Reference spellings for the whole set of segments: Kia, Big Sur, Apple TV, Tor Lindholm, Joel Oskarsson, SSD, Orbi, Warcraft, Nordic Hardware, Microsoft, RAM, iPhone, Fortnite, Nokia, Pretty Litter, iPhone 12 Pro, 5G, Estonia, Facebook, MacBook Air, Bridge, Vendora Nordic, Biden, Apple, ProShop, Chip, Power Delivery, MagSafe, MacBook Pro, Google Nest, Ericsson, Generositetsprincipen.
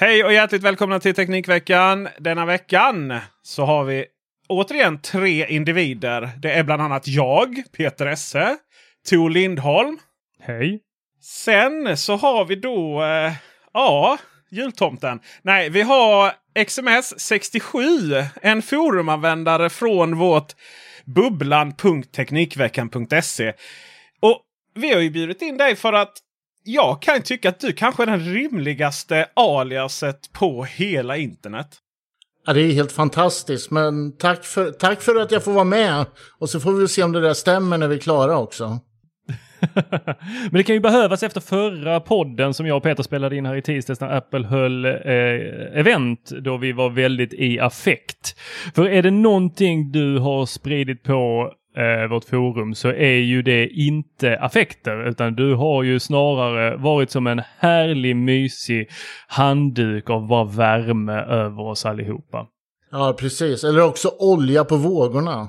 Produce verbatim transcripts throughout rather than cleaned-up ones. Hej och hjärtligt välkomna till Teknikveckan. Denna veckan så har vi återigen tre individer. Det är bland annat jag, Peter Esse, Tor Lindholm. Hej. Sen så har vi då... Eh, ja, jultomten. Nej, vi har X M S sextiosju, en forumanvändare från vårt bubblan punkt teknikveckan punkt se. Och vi har ju bjudit in dig för att jag kan tycka att du kanske är den rimligaste aliaset på hela internet. Ja, det är helt fantastiskt, men tack för, tack för att jag får vara med. Och så får vi se om det där stämmer när vi är klara också. Men det kan ju behövas efter förra podden som jag och Peter spelade in här i tisdags när Apple höll eh, event då vi var väldigt i affekt. För är det någonting du har spridit på eh, vårt forum så är ju det inte affekter, utan du har ju snarare varit som en härlig mysig handduk av var värme över oss allihopa. Ja, precis. Eller också olja på vågorna.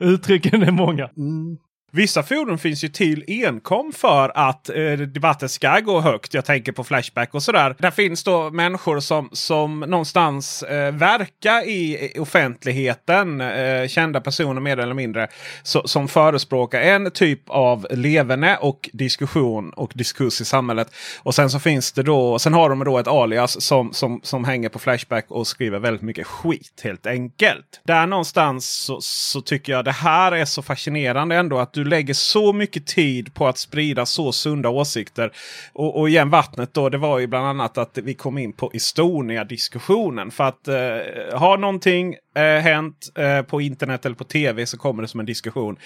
Uttrycken är många. Mm. Vissa forum finns ju till enkom för att eh, debatten ska gå högt. Jag tänker på Flashback och sådär. Där finns då människor som, som någonstans eh, verkar i offentligheten. Eh, kända personer mer eller mindre. Så, som förespråkar en typ av leverne och diskussion och diskurs i samhället. Och sen så finns det då, sen har de då ett alias som, som, som hänger på Flashback och skriver väldigt mycket skit helt enkelt. Där någonstans så, så tycker jag det här är så fascinerande ändå att du lägger så mycket tid på att sprida så sunda åsikter. Och, och igen, vattnet då, det var ju bland annat att vi kom in på Estonia-diskussionen. För att eh, har någonting eh, hänt eh, på internet eller på tv så kommer det som en diskussion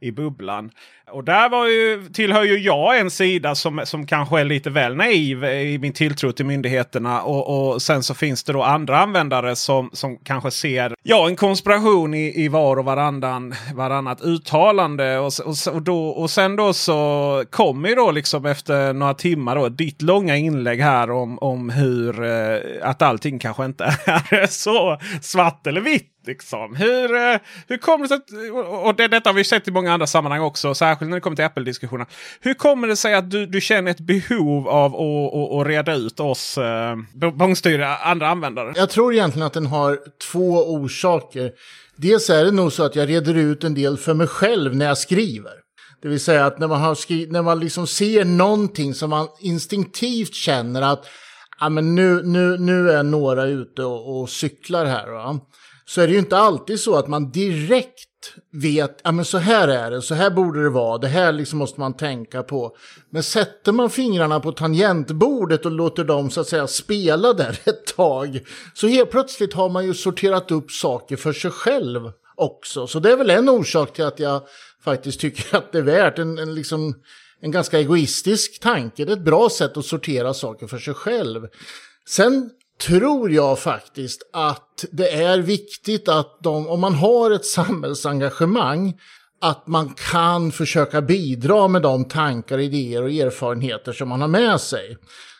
i bubblan. Och där var ju, tillhör ju jag en sida som, som kanske är lite väl naiv i min tilltro till myndigheterna. Och, och sen så finns det då andra användare som, som kanske ser ja, en konspiration i, i var och varannan, varannat uttalande. Och, och, och, då, och sen då så kommer ju då liksom efter några timmar då ditt långa inlägg här om, om hur eh, att allting kanske inte är så svart eller vitt. Liksom. Hur, hur kommer det sig att, och det, detta har vi sett i många andra sammanhang också, särskilt när det kommer till Apple-diskussioner. Hur kommer det sig att du, du känner ett behov av att, att, att reda ut oss eh, bångstyriga andra användare? Jag tror egentligen att den har två orsaker. Dels är det nog så att jag reder ut en del för mig själv när jag skriver. Det vill säga att när man, har skri- när man liksom ser någonting som man instinktivt känner att ah, men nu, nu, nu är några ute och, och cyklar här, va? Så är det ju inte alltid så att man direkt vet, ja men så här är det, så här borde det vara, det här liksom måste man tänka på. Men sätter man fingrarna på tangentbordet och låter dem så att säga spela där ett tag, så helt plötsligt har man ju sorterat upp saker för sig själv också. Så det är väl en orsak till att jag faktiskt tycker att det är värt en, en liksom en ganska egoistisk tanke. Det är ett bra sätt att sortera saker för sig själv. Sen tror jag faktiskt att det är viktigt att de, om man har ett samhällsengagemang, att man kan försöka bidra med de tankar, idéer och erfarenheter som man har med sig.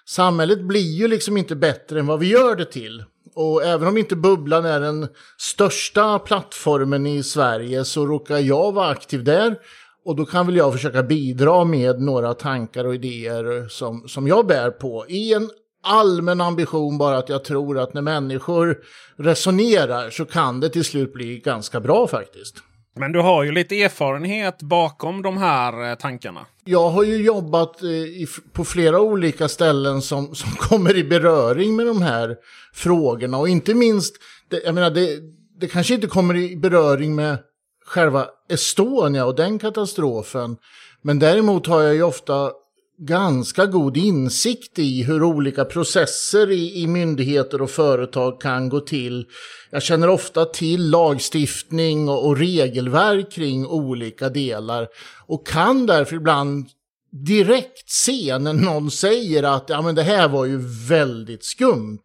Samhället blir ju liksom inte bättre än vad vi gör det till. Och även om inte Bubblan är den största plattformen i Sverige så råkar jag vara aktiv där. Och då kan väl jag försöka bidra med några tankar och idéer som, som jag bär på. I en allmän ambition bara att jag tror att när människor resonerar så kan det till slut bli ganska bra faktiskt. Men du har ju lite erfarenhet bakom de här tankarna. Jag har ju jobbat i, på flera olika ställen som, som kommer i beröring med de här frågorna. Och inte minst, det, jag menar, det, det kanske inte kommer i beröring med själva Estonia och den katastrofen. Men däremot har jag ju ofta ganska god insikt i hur olika processer i, i myndigheter och företag kan gå till. Jag känner ofta till lagstiftning och, och regelverk kring olika delar och kan därför ibland direkt se när någon säger att ja, men det här var ju väldigt skumt.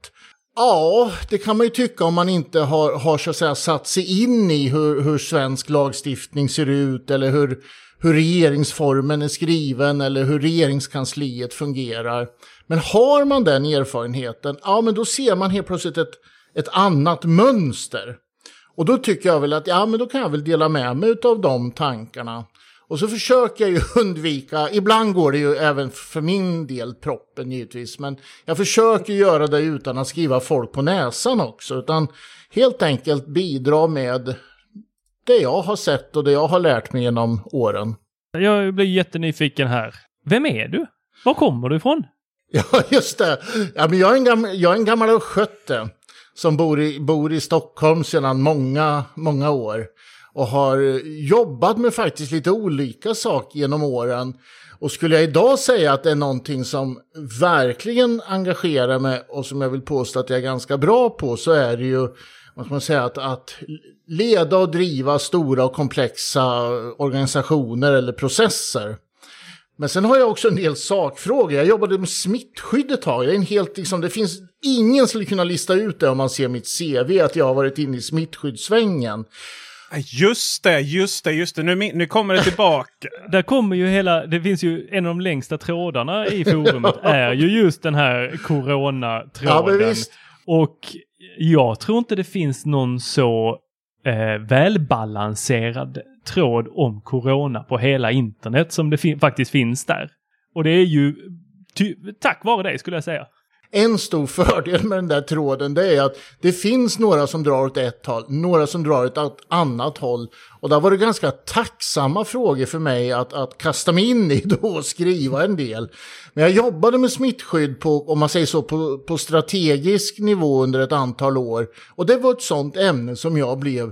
Ja, det kan man ju tycka om man inte har, har så att säga, satt sig in i hur, hur svensk lagstiftning ser ut eller hur hur regeringsformen är skriven eller hur regeringskansliet fungerar. Men har man den erfarenheten, ja men då ser man helt plötsligt ett, ett annat mönster. Och då tycker jag väl att ja men då kan jag väl dela med mig av de tankarna. Och så försöker jag ju undvika, ibland går det ju även för min del proppen givetvis, men jag försöker göra det utan att skriva folk på näsan också, utan helt enkelt bidra med det jag har sett och det jag har lärt mig genom åren. Jag blir jättenyfiken här. Vem är du? Var kommer du ifrån? Ja, just det. Ja, men jag är en gammal, jag är en gammal skötte som bor i, bor i Stockholm sedan många, många år. Och har jobbat med faktiskt lite olika saker genom åren. Och skulle jag idag säga att det är någonting som verkligen engagerar mig och som jag vill påstå att jag är ganska bra på, så är det ju man ska säga att, att leda och driva stora och komplexa organisationer eller processer. Men sen har jag också en del sakfrågor. Jag jobbade med smittskydd ett tag. Det är en helt, liksom, det finns, ingen skulle kunna lista ut det om man ser mitt C V att jag har varit inne i smittskyddssvängen. Just det, just det, just det. Nu, nu kommer det tillbaka. Där kommer ju hela, det finns ju en av de längsta trådarna i forumet är ju just den här coronatråden. Ja, men visst. Och jag tror inte det finns någon så eh, välbalanserad tråd om corona på hela internet som det fin- faktiskt finns där. Och det är ju ty- tack vare dig skulle jag säga. En stor fördel med den där tråden det är att det finns några som drar åt ett håll, några som drar åt ett annat håll. Och där var det ganska tacksamma frågor för mig att, att kasta mig in i då och skriva en del. Men jag jobbade med smittskydd på, om man säger så, på, på strategisk nivå under ett antal år. Och det var ett sånt ämne som jag blev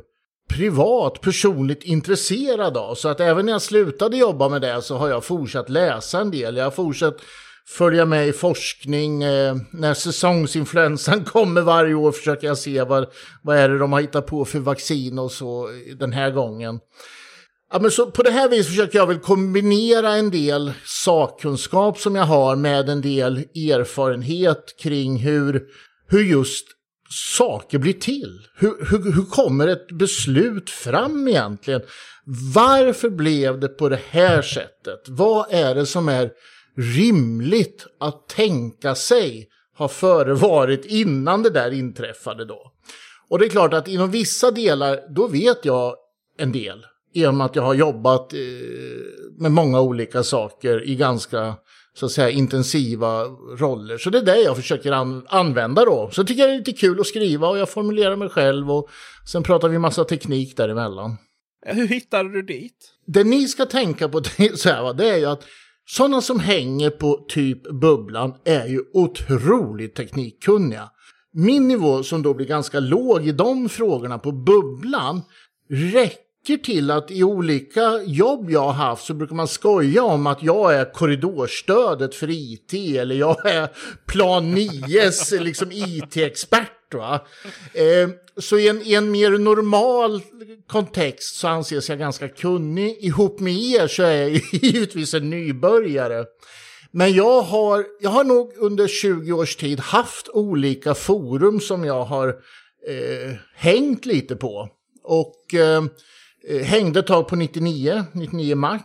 privat, personligt intresserad av. Så att även när jag slutade jobba med det så har jag fortsatt läsa en del. Jag har fortsatt följa med i forskning. Eh, när säsongsinfluensan kommer varje år försöker jag se vad, vad är det de har hittat på för vaccin och så den här gången. Ja, men så på det här viset försöker jag väl kombinera en del sakkunskap som jag har med en del erfarenhet kring hur, hur just saker blir till. Hur, hur, hur kommer ett beslut fram egentligen? Varför blev det på det här sättet? Vad är det som är rimligt att tänka sig har förevarit innan det där inträffade då. Och det är klart att inom vissa delar, då vet jag en del. I och med att jag har jobbat eh, med många olika saker i ganska så att säga, intensiva roller. Så det är det jag försöker an- använda då. Så tycker jag det är lite kul att skriva och jag formulerar mig själv. Och sen pratar vi massa teknik däremellan. Hur hittade du dit? Det ni ska tänka på så här, det är ju att sådana som hänger på typ Bubblan är ju otroligt teknikkunniga. Min nivå som då blir ganska låg i de frågorna på Bubblan räcker till att i olika jobb jag har haft så brukar man skoja om att jag är korridorstödet för I T eller jag är plan nios liksom I T-expert va. Eh, så i en, i en mer normal kontext så anses jag ganska kunnig. Ihop med er så är jag givetvis en nybörjare. Men jag har, jag har nog under tjugo års tid haft olika forum som jag har eh, hängt lite på. Och eh, Hängde ett tag på nittionio Mac.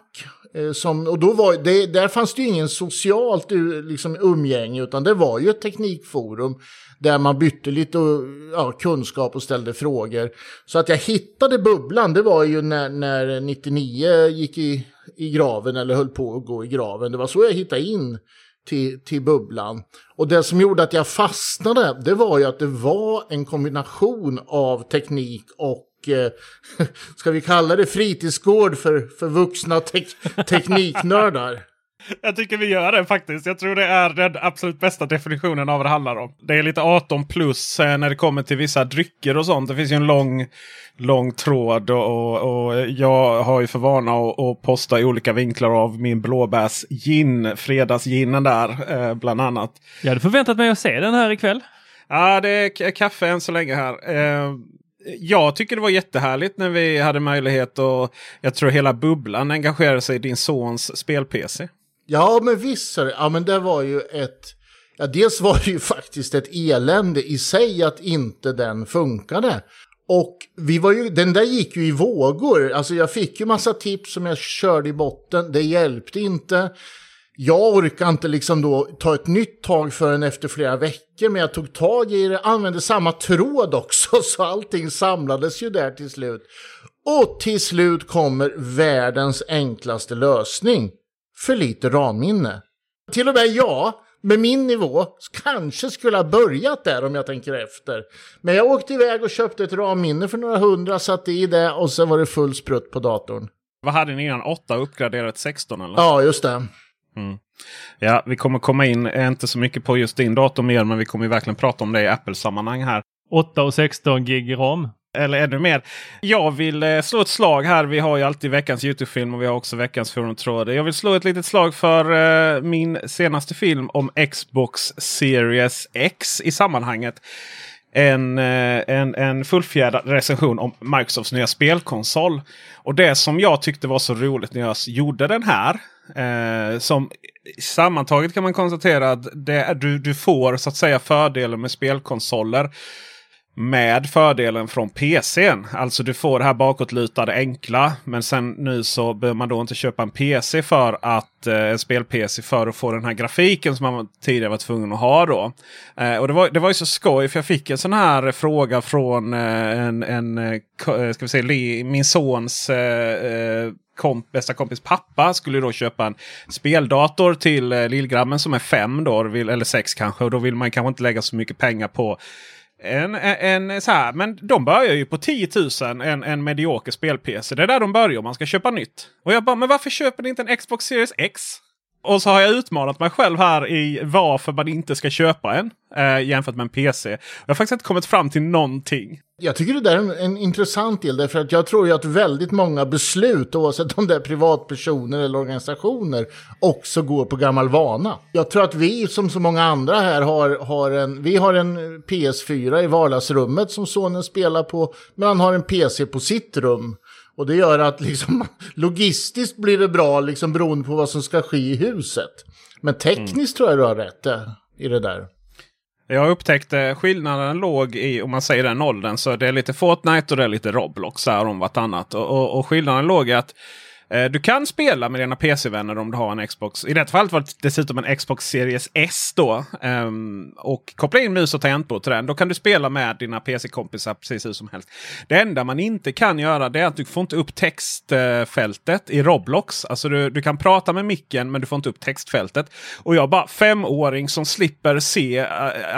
Som, och då var, det, där fanns det ju ingen socialt liksom, umgänge, utan det var ju ett teknikforum där man bytte lite ja, kunskap och ställde frågor. Så att jag hittade bubblan, det var ju när, när nittionio gick i, i graven, eller höll på att gå i graven. Det var så jag hittade in till, till bubblan. Och det som gjorde att jag fastnade, det var ju att det var en kombination av teknik och ska vi kalla det fritidsgård för, för vuxna te- tekniknördar? Jag tycker vi gör det faktiskt. Jag tror det är den absolut bästa definitionen av vad det handlar om. Det är lite arton plus när det kommer till vissa drycker och sånt. Det finns ju en lång, lång tråd och, och jag har ju för vana att, att posta i olika vinklar av min blåbärsgin, fredagsginen där bland annat. Jag hade förväntat mig att se den här ikväll. Ja, det är k- kaffe än så länge här. Jag tycker det var jättehärligt när vi hade möjlighet, och jag tror hela bubblan engagerade sig i din sons spel-P C. Ja, men visst. Ja, men det var ju ett... Ja, dels var det ju faktiskt ett elände i sig att inte den funkade. Och vi var ju... Den där gick ju i vågor. Alltså jag fick ju massa tips som jag körde i botten. Det hjälpte inte. Jag orkade inte liksom då ta ett nytt tag förrän efter flera veckor, men jag tog tag i det, använde samma tråd också, så allting samlades ju där till slut. Och till slut kommer världens enklaste lösning, för lite RAM-minne. Till och med jag, med min nivå, kanske skulle ha börjat där om jag tänker efter. Men jag åkte iväg och köpte ett RAM-minne för några hundra, satte i det och sen var det full sprutt på datorn. Vad hade ni innan? åtta uppgraderat sexton eller? Ja, just det. Mm. Ja, vi kommer komma in inte så mycket på just din dator mer, men vi kommer ju verkligen prata om det i Apple-sammanhang här. åtta och sexton gig RAM. Eller ännu mer. Jag vill eh, slå ett slag här. Vi har ju alltid veckans YouTube-film och vi har också veckans forumtråd. Jag vill slå ett litet slag för eh, min senaste film om Xbox Series X i sammanhanget. En, en, en fullfjädrad recension om Microsofts nya spelkonsol. Och det som jag tyckte var så roligt när jag gjorde den här, eh, som sammantaget kan man konstatera att det, du, du får så att säga fördelen med spelkonsoler med fördelen från P C:n. Alltså du får det här bakåtlutade enkla, men sen nu så behöver man då inte köpa en P C för att eh, en spel-P C för att få den här grafiken som man tidigare var tvungen att ha då. Eh, och det var, det var ju så skoj, för jag fick en sån här fråga från eh, en, en eh, ska vi säga, min sons eh, eh, Komp, bästa kompis pappa skulle då köpa en speldator till eh, lillgrammen som är fem då, eller sex kanske, och då vill man kanske inte lägga så mycket pengar på En, en, en så här, men de börjar ju på tio tusen, en, en medioker spel-P C. Det är där de börjar om man ska köpa nytt. Och jag bara, men varför köper ni inte en Xbox Series X? Och så har jag utmanat mig själv här i varför man inte ska köpa en eh, jämfört med en P C. Jag har faktiskt inte kommit fram till någonting. Jag tycker det där är en, en intressant del, därför att jag tror ju att väldigt många beslut, oavsett om det är privatpersoner eller organisationer, också går på gammal vana. Jag tror att vi, som så många andra här, har, har, en, vi har en P S fyra i vardagsrummet som sonen spelar på, men han har en P C på sitt rum. Och det gör att liksom, logistiskt blir det bra liksom, beroende på vad som ska ske i huset. Men tekniskt mm. tror jag du har rätt äh, i det där. Jag upptäckte skillnaden låg i, om man säger den åldern, så det är lite Fortnite och det är lite Roblox här om vartannat. Och, och, och skillnaden låg i att eh, du kan spela med dina P C-vänner om du har en Xbox. I det fallet var det dessutom en Xbox Series S då. Um, och koppla in mus och tangentbord till den. Då kan du spela med dina P C-kompisar precis hur som helst. Det enda man inte kan göra, det är att du får inte upp textfältet i Roblox. Alltså du, du kan prata med micken, men du får inte upp textfältet. Och jag bara femåring som slipper se uh,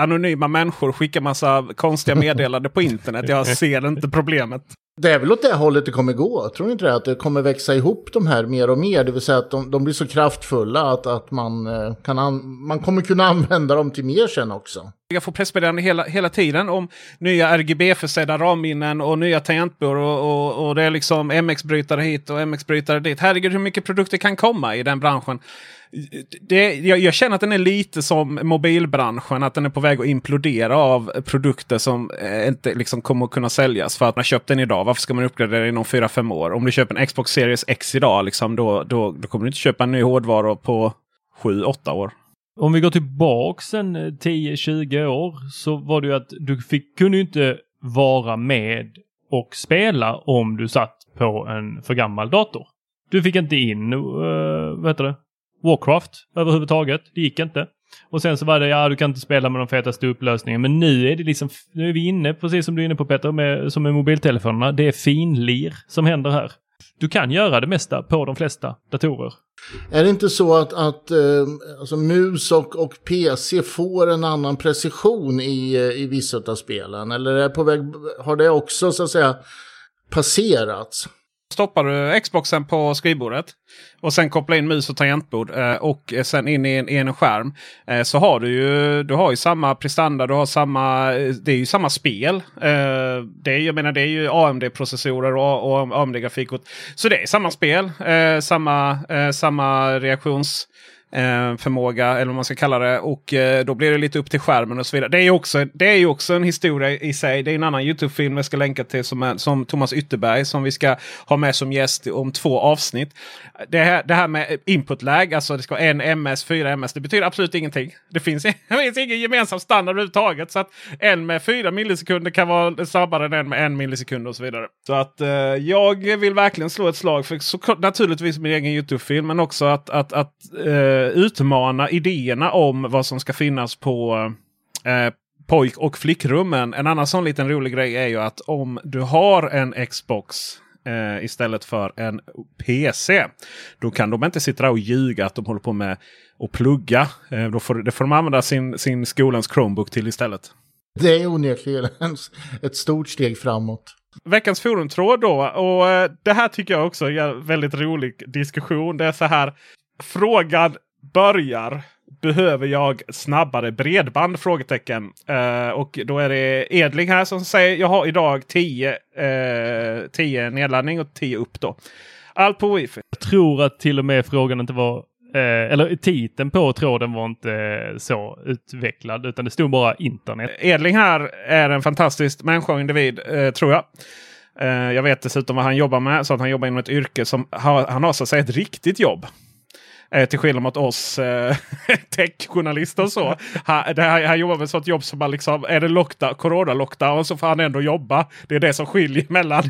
anonyma människor skicka massa konstiga meddelanden på internet. Jag ser inte problemet. Det är väl åt det hållet det kommer gå. Tror ni inte det? Att det kommer växa ihop de här mer och mer. Det vill säga att de, de blir så kraftfulla att, att man, kan an- man kommer kunna använda dem till mer sen också. Jag får pressmeddelande hela, hela tiden om nya R G B-försedda RAM-minnen och nya tangentbord och, och, och det är liksom M X-brytare hit och M X-brytare dit. Herregud, hur mycket produkter kan komma i den branschen? Det, jag, jag känner att den är lite som mobilbranschen, att den är på väg att implodera av produkter som eh, inte liksom kommer att kunna säljas för att man köpt den idag. Varför ska man uppgradera inom fyra fem år? Om du köper en Xbox Series X idag liksom, då, då, då kommer du inte köpa en ny hårdvara på sju åtta år. Om vi går tillbaka sen tio tjugo år så var det ju att du fick, kunde ju inte vara med och spela om du satt på en för gammal dator. Du fick inte in uh, vad heter det? Warcraft överhuvudtaget. Det gick inte. Och sen så var det, ja du kan inte spela med de fetaste upplösningarna. Men nu är det liksom, nu är vi inne, precis som du är inne på Peter, med, som med mobiltelefonerna. Det är finlir som händer här. Du kan göra det mesta på de flesta datorer. Är det inte så att, att alltså, mus och, och P C får en annan precision i, i vissa av spelen? Eller är på väg, har det också så att säga passerats? Stoppar du Xboxen på skrivbordet och sen kopplar in mus och tangentbord och sen in i en, i en skärm, så har du ju, du har ju samma prestanda, du har samma, det är ju samma spel. Det är, jag menar, det är ju A M D-processorer och, och A M D-grafikkort. Så det är samma spel, samma, samma reaktions... förmåga, eller vad man ska kalla det, och då blir det lite upp till skärmen och så vidare. Det är ju också, det är ju också en historia i sig. Det är en annan YouTube-film jag ska länka till som, är, som Thomas Ytterberg, som vi ska ha med som gäst om två avsnitt. Det här, det här med input-lag, alltså det ska vara en M S, fyra M S, det betyder absolut ingenting. Det finns, det finns ingen gemensam standard överhuvudtaget, så att en med fyra millisekunder kan vara snabbare än en med en millisekund och så vidare. Så att eh, jag vill verkligen slå ett slag för så, naturligtvis min egen YouTube-film, men också att, att, att eh, utmana idéerna om vad som ska finnas på eh, pojk- och flickrummen. En annan sån liten rolig grej är ju att om du har en Xbox eh, istället för en P C, då kan de inte sitta och ljuga att de håller på med att plugga. Eh, då får, då får de använda sin, sin skolans Chromebook till istället. Det är onekligen ett stort steg framåt. Veckans forumtråd då, och eh, det här tycker jag också är en väldigt rolig diskussion. Det är så här, frågan börjar, behöver jag snabbare bredband? Frågetecken. Eh, och då är det Edling här som säger, jag har idag tio eh, nedladdning och tio upp då. Allt på wifi. Jag tror att till och med frågan inte var, eh, eller titeln på tråden var inte eh, så utvecklad, utan det stod bara internet. Edling här är en fantastisk människa och individ, eh, tror jag. Eh, jag vet dessutom vad han jobbar med, så att han jobbar inom ett yrke som, ha, han har så att säga ett riktigt jobb. Till skillnad mot oss eh, tech-journalister och så. Han, det här, han jobbar med ett sånt jobb som man liksom, är det lockdown, corona-lockdown, så får han ändå jobba. Det är det som skiljer mellan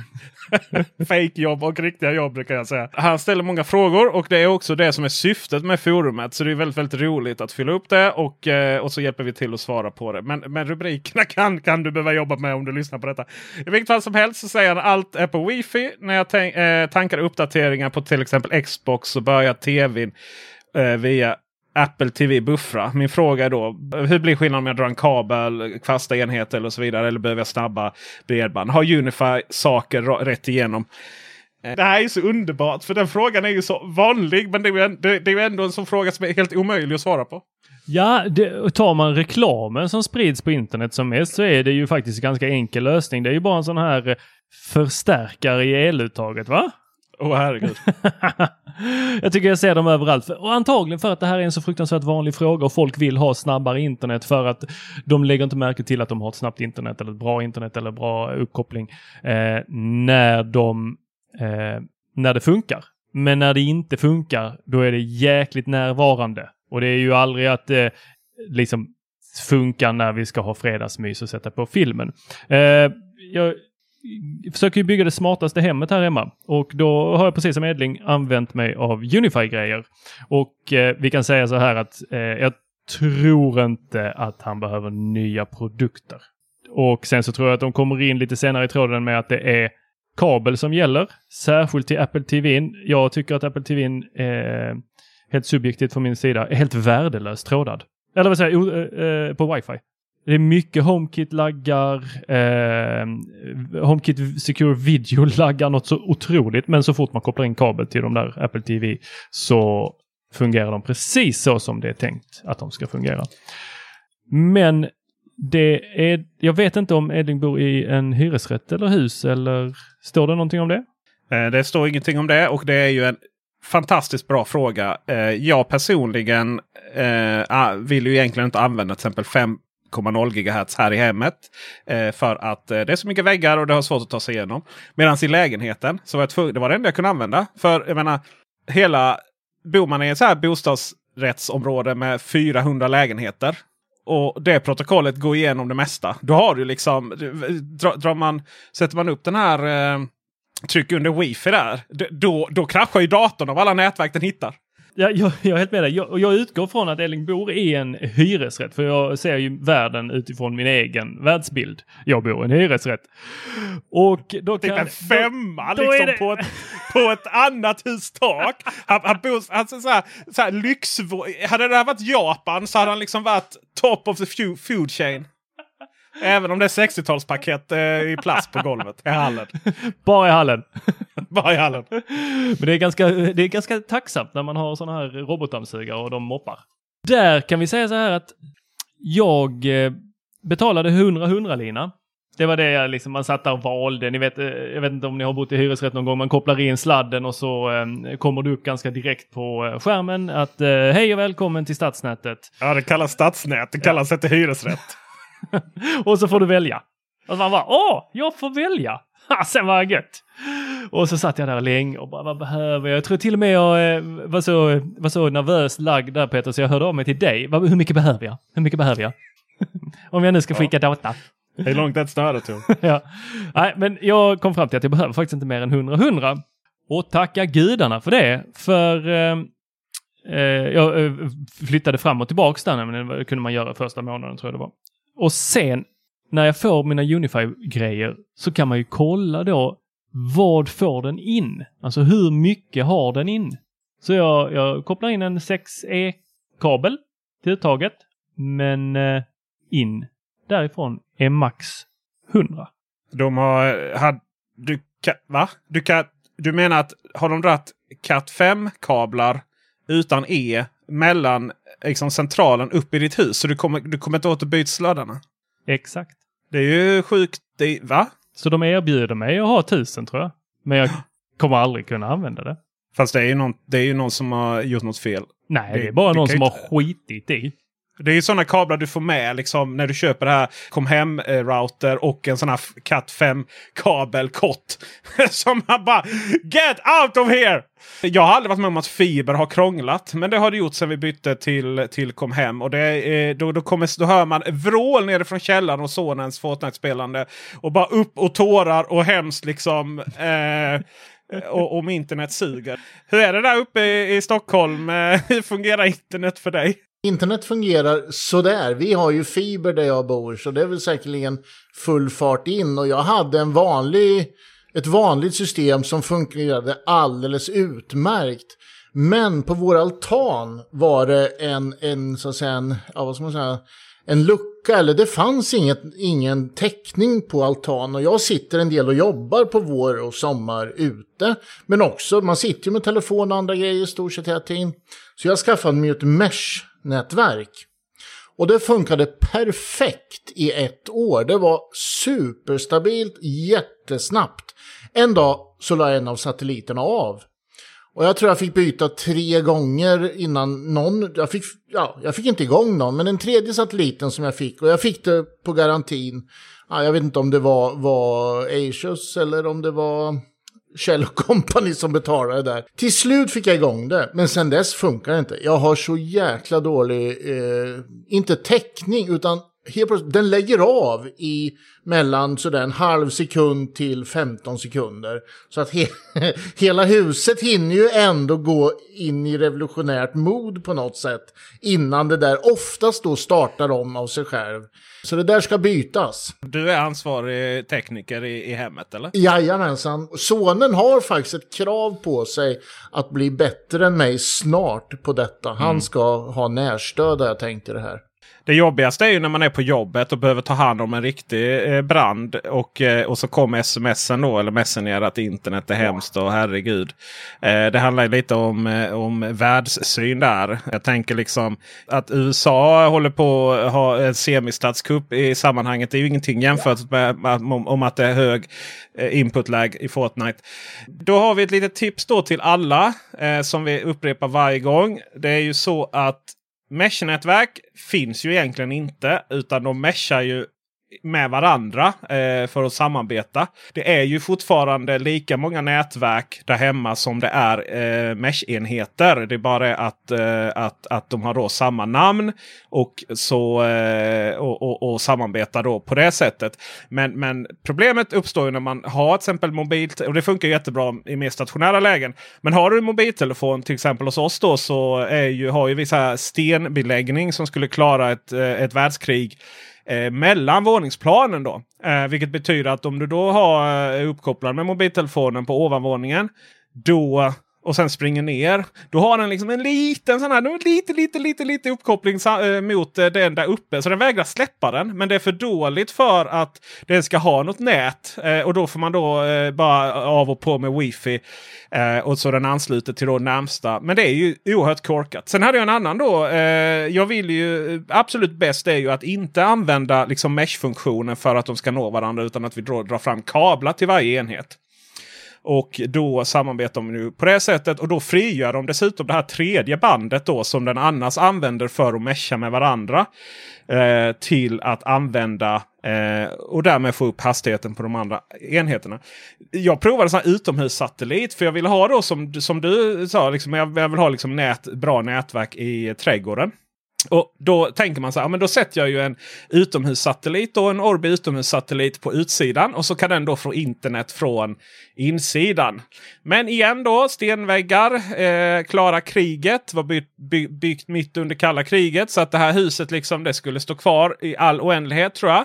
fake-jobb och riktiga jobb, kan jag säga. Han ställer många frågor och det är också det som är syftet med forumet. Så det är väldigt, väldigt roligt att fylla upp det och, eh, och så hjälper vi till att svara på det. Men, men rubrikerna kan, kan du behöva jobba med om du lyssnar på detta. I vilket fall som helst så säger han allt är på wifi. När jag tänk, eh, tankar uppdateringar på till exempel Xbox så börjar tvn via Apple T V buffra. Min fråga är då, hur blir skillnaden om jag drar en kabel, fasta enhet eller så vidare, eller behöver jag snabba bredband? Har UniFi saker rätt igenom? Det här är ju så underbart, för den frågan är ju så vanlig, men det är ju ändå en sån fråga som är helt omöjlig att svara på. Ja, det, tar man reklamen som sprids på internet som mest, så är det ju faktiskt en ganska enkel lösning. Det är ju bara en sån här förstärkare i eluttaget, va? Åh, oh, herregud. Jag tycker jag ser dem överallt. Och antagligen för att det här är en så fruktansvärt vanlig fråga och folk vill ha snabbare internet för att de lägger inte märke till att de har ett snabbt internet eller ett bra internet eller bra uppkoppling eh, när, de, eh, när det funkar. Men när det inte funkar, då är det jäkligt närvarande. Och det är ju aldrig att eh, liksom funkar när vi ska ha fredagsmys och sätta på filmen. Eh, jag... Jag försöker ju bygga det smartaste hemmet här hemma, och då har jag precis som Edling använt mig av UniFi-grejer, och eh, vi kan säga så här att eh, jag tror inte att han behöver nya produkter, och sen så tror jag att de kommer in lite senare i tråden med att det är kabel som gäller, särskilt till Apple T V. Jag tycker att Apple T V eh, helt subjektivt från min sida är helt värdelöst trådad, eller vad säger jag, eh, på Wi-Fi. Det är mycket HomeKit-laggar, eh, HomeKit Secure Video-laggar, något så otroligt. Men så fort man kopplar in kabel till de där Apple T V så fungerar de precis så som det är tänkt att de ska fungera. Men det är, jag vet inte om Edling bor i en hyresrätt eller hus, eller står det någonting om det? Det står ingenting om det, och det är ju en fantastiskt bra fråga. Jag personligen eh, vill ju egentligen inte använda till exempel fem komma noll gigahertz här i hemmet. För att det är så mycket väggar och det har svårt att ta sig igenom. Medan i lägenheten så var jag tvungen, det var det enda jag kunde använda. För jag menar, hela, bor man i ett så här bostadsrättsområde med fyrahundra lägenheter. Och det protokollet går igenom det mesta. Då har du liksom, drar man, sätter man upp den här trycker under wifi där, då, då kraschar ju datorn av alla nätverk den hittar. Ja, jag, jag är helt med dig. Jag, jag utgår från att Ellingbor är en hyresrätt. För jag ser ju världen utifrån min egen världsbild. Jag bor i en hyresrätt. Och då kan... Typ en femma då, liksom då på, ett, på ett annat hustak. Han, han bor alltså så här, så här lyx... Hade det här varit Japan så hade han liksom varit top of the food chain. Även om det är sextiotalspaket eh, i plast på golvet i hallen. Bara i hallen. Bara i hallen. Men det är ganska, det är ganska tacksamt när man har såna här robotdammsugare och de moppar. Där kan vi säga så här att jag betalade hundra hundra lina. Det var det jag liksom, man satt där och valde. Ni vet, jag vet inte om ni har bott i hyresrätt någon gång. Man kopplar in sladden och så eh, kommer du upp ganska direkt på skärmen. Att eh, hej och välkommen till stadsnätet. Ja, det kallas stadsnät. Det kallas inte hyresrätt. Och så får du välja. Och man bara, åh, jag får välja. Ha, sen var det gött. Och så satt jag där länge och bara, vad behöver jag? Jag tror till och med jag eh, var, så, var så nervös lagd där, Peter, så jag hörde av mig till dig. Vad, hur mycket behöver jag? Hur mycket behöver jag? Om jag nu ska skicka ja. data. Det är långt ett snöre, tror jag. Nej, men jag kom fram till att jag behöver faktiskt inte mer än hundra hundra. Och tacka gudarna för det. För... Eh, eh, jag flyttade fram och tillbaka där, men det kunde man göra första månaden, tror jag det var. Och sen, när jag får mina UniFi-grejer så kan man ju kolla då, vad får den in? Alltså hur mycket har den in? Så jag, jag kopplar in en sex E-kabel till uttaget. Men eh, in därifrån är max hundra. De har... Had, du, ka, va? Du, ka, du menar att har de dratt Cat fem-kablar utan E mellan... Liksom centralen upp i ditt hus. Så du kommer, du kommer inte åt att byta sladdarna. Exakt. Det är ju sjukt. Det, va? Så de erbjuder mig att ha tusen, tror jag. Men jag kommer aldrig kunna använda det. Fast det är ju någon, det är ju någon som har gjort något fel. Nej, det, det är bara någon som inte... har skitit i. Det är ju sådana kablar du får med liksom, när du köper det här kom hem-router och en sån här Cat fem-kabelkott. Som man bara, get out of here! Jag har aldrig varit med om att fiber har krånglat. Men det har det gjort sedan vi bytte till, till kom hem. Och det, då, då, kommer, då hör man vrål nere från källaren och sonens Fortnite-spelande. Och bara upp och tårar och hemskt liksom... Eh, Och om internet suger. Hur är det där uppe i, i Stockholm? Hur fungerar internet för dig? Internet fungerar sådär. Vi har ju fiber där jag bor, så det är väl säkerligen full fart in. Och jag hade en vanlig, ett vanligt system som fungerade alldeles utmärkt. Men på vår altan var det en, en så att säga, en, ja, vad ska man säga, en lucka, eller det fanns inget, ingen täckning på altan, och jag sitter en del och jobbar på vår och sommar ute, men också man sitter ju med telefon och andra grejer stort sett hela tiden. Så jag skaffade mig ett mesh-nätverk och det funkade perfekt i ett år. Det var superstabilt, jättesnabbt. En dag så la en av satelliterna av. Och jag tror jag fick byta tre gånger innan någon, jag fick, ja, jag fick inte igång någon, men den tredje satelliten som jag fick, och jag fick det på garantin, ja, jag vet inte om det var, var Asius eller om det var Shell Company som betalade där. Till slut fick jag igång det, men sen dess funkar det inte. Jag har så jäkla dålig, eh, inte täckning, utan helt, den lägger av i mellan sådär en halv sekund till femton sekunder. Så att he, hela huset hinner ju ändå gå in i revolutionärt mod på något sätt. Innan det där oftast då startar om av sig själv. Så det där ska bytas. Du är ansvarig tekniker i, i hemmet, eller? Jajamensan. Sonen har faktiskt ett krav på sig att bli bättre än mig snart på detta. Han mm. ska ha närstöd, jag tänkte det här. Det jobbigaste är ju när man är på jobbet och behöver ta hand om en riktig eh, brand och, eh, och så kommer smsen då, eller messenger att internet är hemskt och herregud. Eh, det handlar lite om, om världssyn där. Jag tänker liksom att U S A håller på att ha en semistatskupp i sammanhanget. Det är ju ingenting jämfört med om, om att det är hög inputlag i Fortnite. Då har vi ett litet tips då till alla eh, som vi upprepar varje gång. Det är ju så att mesh-nätverk finns ju egentligen inte, utan de meshar ju med varandra eh, för att samarbeta. Det är ju fortfarande lika många nätverk där hemma som det är eh, mesh-enheter. Det är bara att, eh, att, att de har då samma namn och, så, eh, och, och, och samarbetar då på det sättet. Men, men problemet uppstår ju när man har till exempel mobil, och det funkar jättebra i mer stationära lägen. Men har du en mobiltelefon till exempel hos oss då, så är ju, har ju vi så här stenbeläggning som skulle klara ett, ett världskrig Eh, mellan våningsplanen då. Eh, vilket betyder att om du då har eh, uppkopplad med mobiltelefonen på ovanvåningen då, och sen springer ner, då har den liksom en liten sån här, lite, lite, lite, lite uppkoppling eh, mot eh, den där uppe. Så den vägrar släppa den. Men det är för dåligt för att den ska ha något nät. Eh, och då får man då eh, bara av och på med wifi. Eh, och så den ansluter till då närmsta. Men det är ju oerhört korkat. Sen hade jag en annan då. Eh, jag vill ju, absolut bäst är ju att inte använda liksom mesh-funktionen för att de ska nå varandra. Utan att vi drar, drar fram kablar till varje enhet. Och då samarbetar de nu på det sättet. Och då frigör de dessutom det här tredje bandet då, som den annars använder för att mesha med varandra. Eh, till att använda eh, och därmed få upp hastigheten på de andra enheterna. Jag provade sån här utomhussatellit. För jag ville ha då som, som du sa. Liksom, jag, jag vill ha liksom nät, bra nätverk i trädgården. Och då tänker man så här, men då sätter jag ju en utomhussatellit och en Orbi utomhussatellit på utsidan. Och så kan den då få internet från insidan. Men igen då, stenväggar, eh, klara kriget, var byggt, byggt mitt under kalla kriget. Så att det här huset liksom, det skulle stå kvar i all oändlighet tror jag.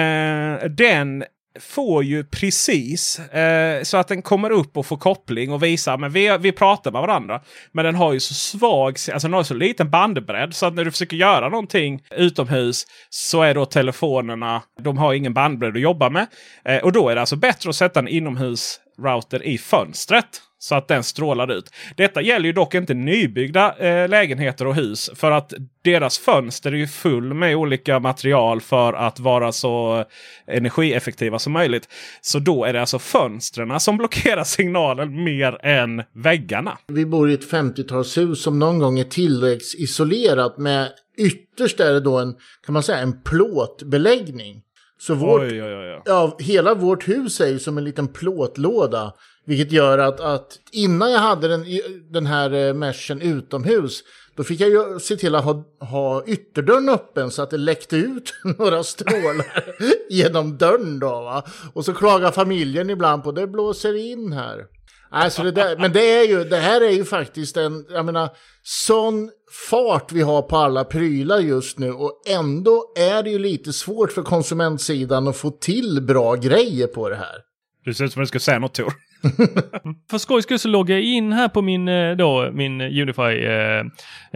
Eh, den... får ju precis eh, så att den kommer upp och får koppling och visar, men vi, vi pratar med varandra, men den har ju så svag, alltså den har så liten bandbredd så att när du försöker göra någonting utomhus så är då telefonerna, de har ingen bandbredd att jobba med eh, och då är det alltså bättre att sätta en inomhusrouter i fönstret så att den strålar ut. Detta gäller ju dock inte nybyggda eh, lägenheter och hus. För att deras fönster är ju full med olika material för att vara så energieffektiva som möjligt. Så då är det alltså fönstren som blockerar signalen mer än väggarna. Vi bor i ett femtiotalshus som någon gång är tillväxtisolerat. Med ytterst är det då en, kan man säga, en plåtbeläggning. Så vårt, oj, oj, oj. Ja, hela vårt hus är ju som en liten plåtlåda. Vilket gör att, att innan jag hade den, den här meshen utomhus, då fick jag ju se till att ha, ha ytterdörren öppen så att det läckte ut några strålar genom dörren då, va? Och så klagar familjen ibland på, det blåser in här. Alltså det där, men det är ju, det här är ju faktiskt en, jag menar, sån fart vi har på alla prylar just nu, och ändå är det ju lite svårt för konsumentsidan att få till bra grejer på det här. Du ser ut som att du ska säga något, Tor. För skojs skull så loggar jag in här på min, då, min UniFi eh,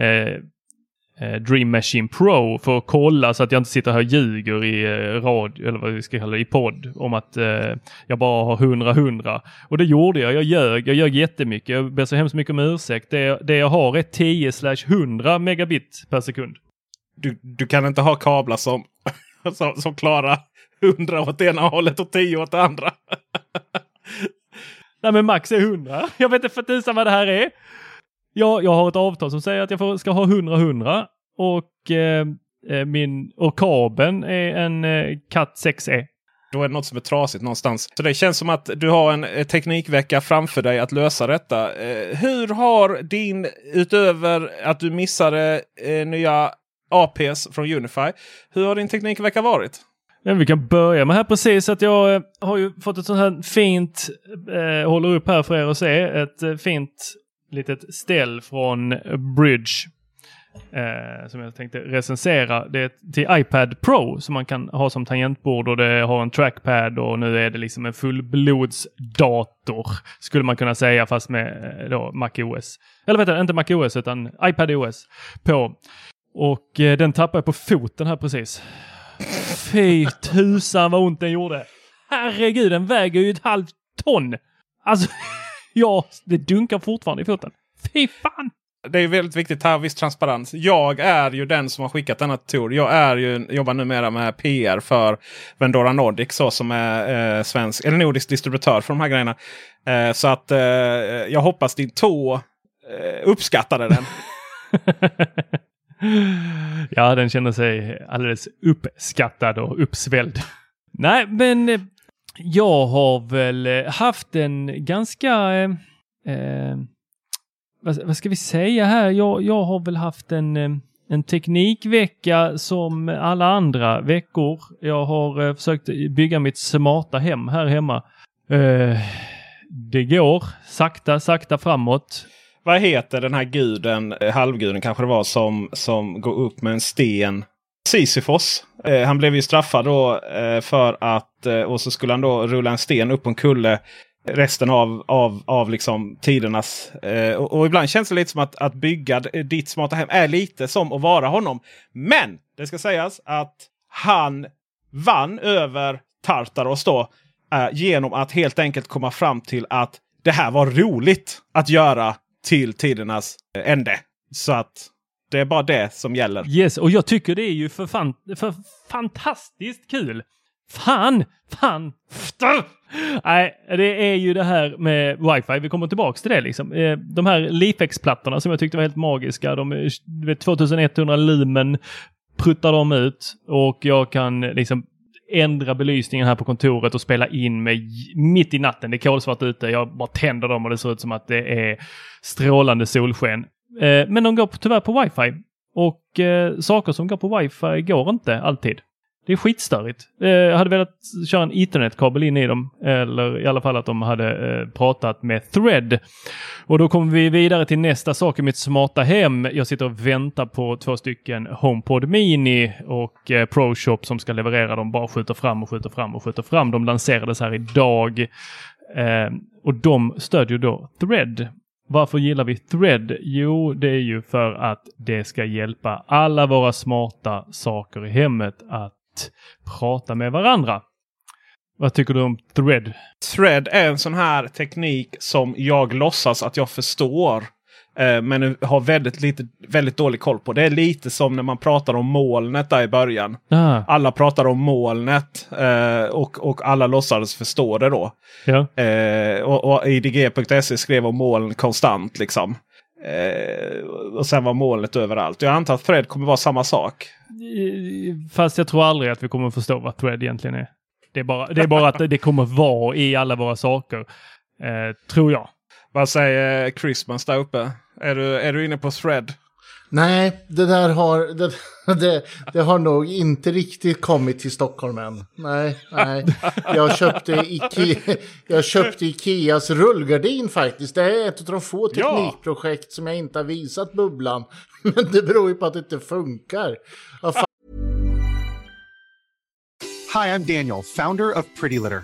eh, Dream Machine Pro för att kolla så att jag inte sitter här och ljuger i eh, radio, eller vad vi ska kalla det, i podd om att eh, jag bara har hundra hundra. Och det gjorde jag, jag ljög, jag ljög jättemycket, jag ber så hemskt mycket om ursäkt. Det, det jag har är tio slash hundra megabit per sekund. Du, du kan inte ha kablar som, som, som klarar hundra åt ena hållet och tio åt det andra. Nej, men max är hundra. Jag vet inte för vad det här är. Jag, jag har ett avtal som säger att jag får, ska ha hundra hundra. Och, eh, min, och kabeln är en eh, Cat sex E. Då är det något som är trasigt någonstans. Så det känns som att du har en eh, teknikvecka framför dig att lösa detta. Eh, hur har din, utöver att du missade eh, nya A Ps från UniFi, hur har din teknikvecka varit? Ja, vi kan börja med här precis att jag har ju fått ett sånt här fint, eh, håller upp här för er att se, ett fint litet ställ från Bridge eh, som jag tänkte recensera. Det är till iPad Pro som man kan ha som tangentbord, och det har en trackpad, och nu är det liksom en fullblodsdator skulle man kunna säga, fast med då Mac O S. Eller vet jag, inte Mac O S utan iPad O S på. Och eh, den tappar jag på foten här precis. Fy tusan vad ont den gjorde. Herregud, den väger ju ett halvt ton. Alltså, ja, det dunkar fortfarande i foten. Fy fan! Det är väldigt viktigt här, viss transparens. Jag är ju den som har skickat denna tur. Jag är ju, jobbar numera med P R för Vendora Nordic, så som är eh, svensk, eller nordisk distributör för de här grejerna. Eh, så att eh, jag hoppas din tå eh, uppskattade den. Ja, den känner sig alldeles uppskattad och uppsvälld. Nej, men jag har väl haft en ganska... Eh, vad, vad ska vi säga här? Jag, jag har väl haft en, en teknikvecka som alla andra veckor. Jag har eh, försökt bygga mitt smarta hem här hemma. Eh, det går sakta, sakta framåt. Vad heter den här guden, halvguden kanske det var, som, som går upp med en sten? Sisyfos. Eh, han blev ju straffad då eh, för att, eh, och så skulle han då rulla en sten upp en kulle resten av, av, av liksom tidernas. Eh, och, och ibland känns det lite som att, att bygga ditt smarta hem är lite som att vara honom. Men det ska sägas att han vann över Tartaros då eh, genom att helt enkelt komma fram till att det här var roligt att göra till tidernas ände. Så att det är bara det som gäller. Yes, och jag tycker det är ju för, fan, för fantastiskt kul. Fan, fan, ftar. Nej, det är ju det här med Wi-Fi. Vi kommer tillbaka till det liksom. De här LeafX-plattorna som jag tyckte var helt magiska. De är tjugoett hundra lumen pruttar de ut. Och jag kan liksom ändra belysningen här på kontoret och spela in med mitt i natten. Det är kolsvart ute. Jag bara tänder dem och det ser ut som att det är strålande solsken. Men de går tyvärr på Wi-Fi. Och eh, saker som går på Wi-Fi går inte alltid. Det är skitstörigt. Eh, jag hade velat köra en Ethernet-kabel in i dem. Eller i alla fall att de hade eh, pratat med Thread. Och då kommer vi vidare till nästa sak i mitt smarta hem. Jag sitter och väntar på två stycken HomePod Mini och eh, ProShop som ska leverera dem. Bara skjuter fram och skjuter fram och skjuter fram. De lanserades här idag. Eh, och de stödjer då Thread. Varför gillar vi Thread? Jo, det är ju för att det ska hjälpa alla våra smarta saker i hemmet att prata med varandra. Vad tycker du om Thread? Thread är en sån här teknik som jag låtsas att jag förstår. Eh, men har väldigt, lite, väldigt dålig koll på. Det är lite som när man pratar om molnet där i början. Ah. Alla pratar om molnet eh, och, och alla låtsades förstå det då. Ja. Eh, och, och I D G punkt S E skrev om moln konstant liksom. Eh, och sen var molnet överallt. Jag antar att Thread kommer vara samma sak. Fast jag tror aldrig att vi kommer förstå vad Thread egentligen är. Det är bara, det är bara att det kommer vara i alla våra saker. Eh, tror jag. Vad säger Christmas där uppe? Är du, är du inne på Thread? Nej, det där har, det, det, det har nog inte riktigt kommit till Stockholm än. Nej, nej. Jag köpte, Ikea, jag köpte Ikeas rullgardin faktiskt. Det är ett av de få teknikprojekt som jag inte har visat bubblan. Men det beror ju på att det inte funkar. Hi, I'm Daniel, founder of Pretty Litter.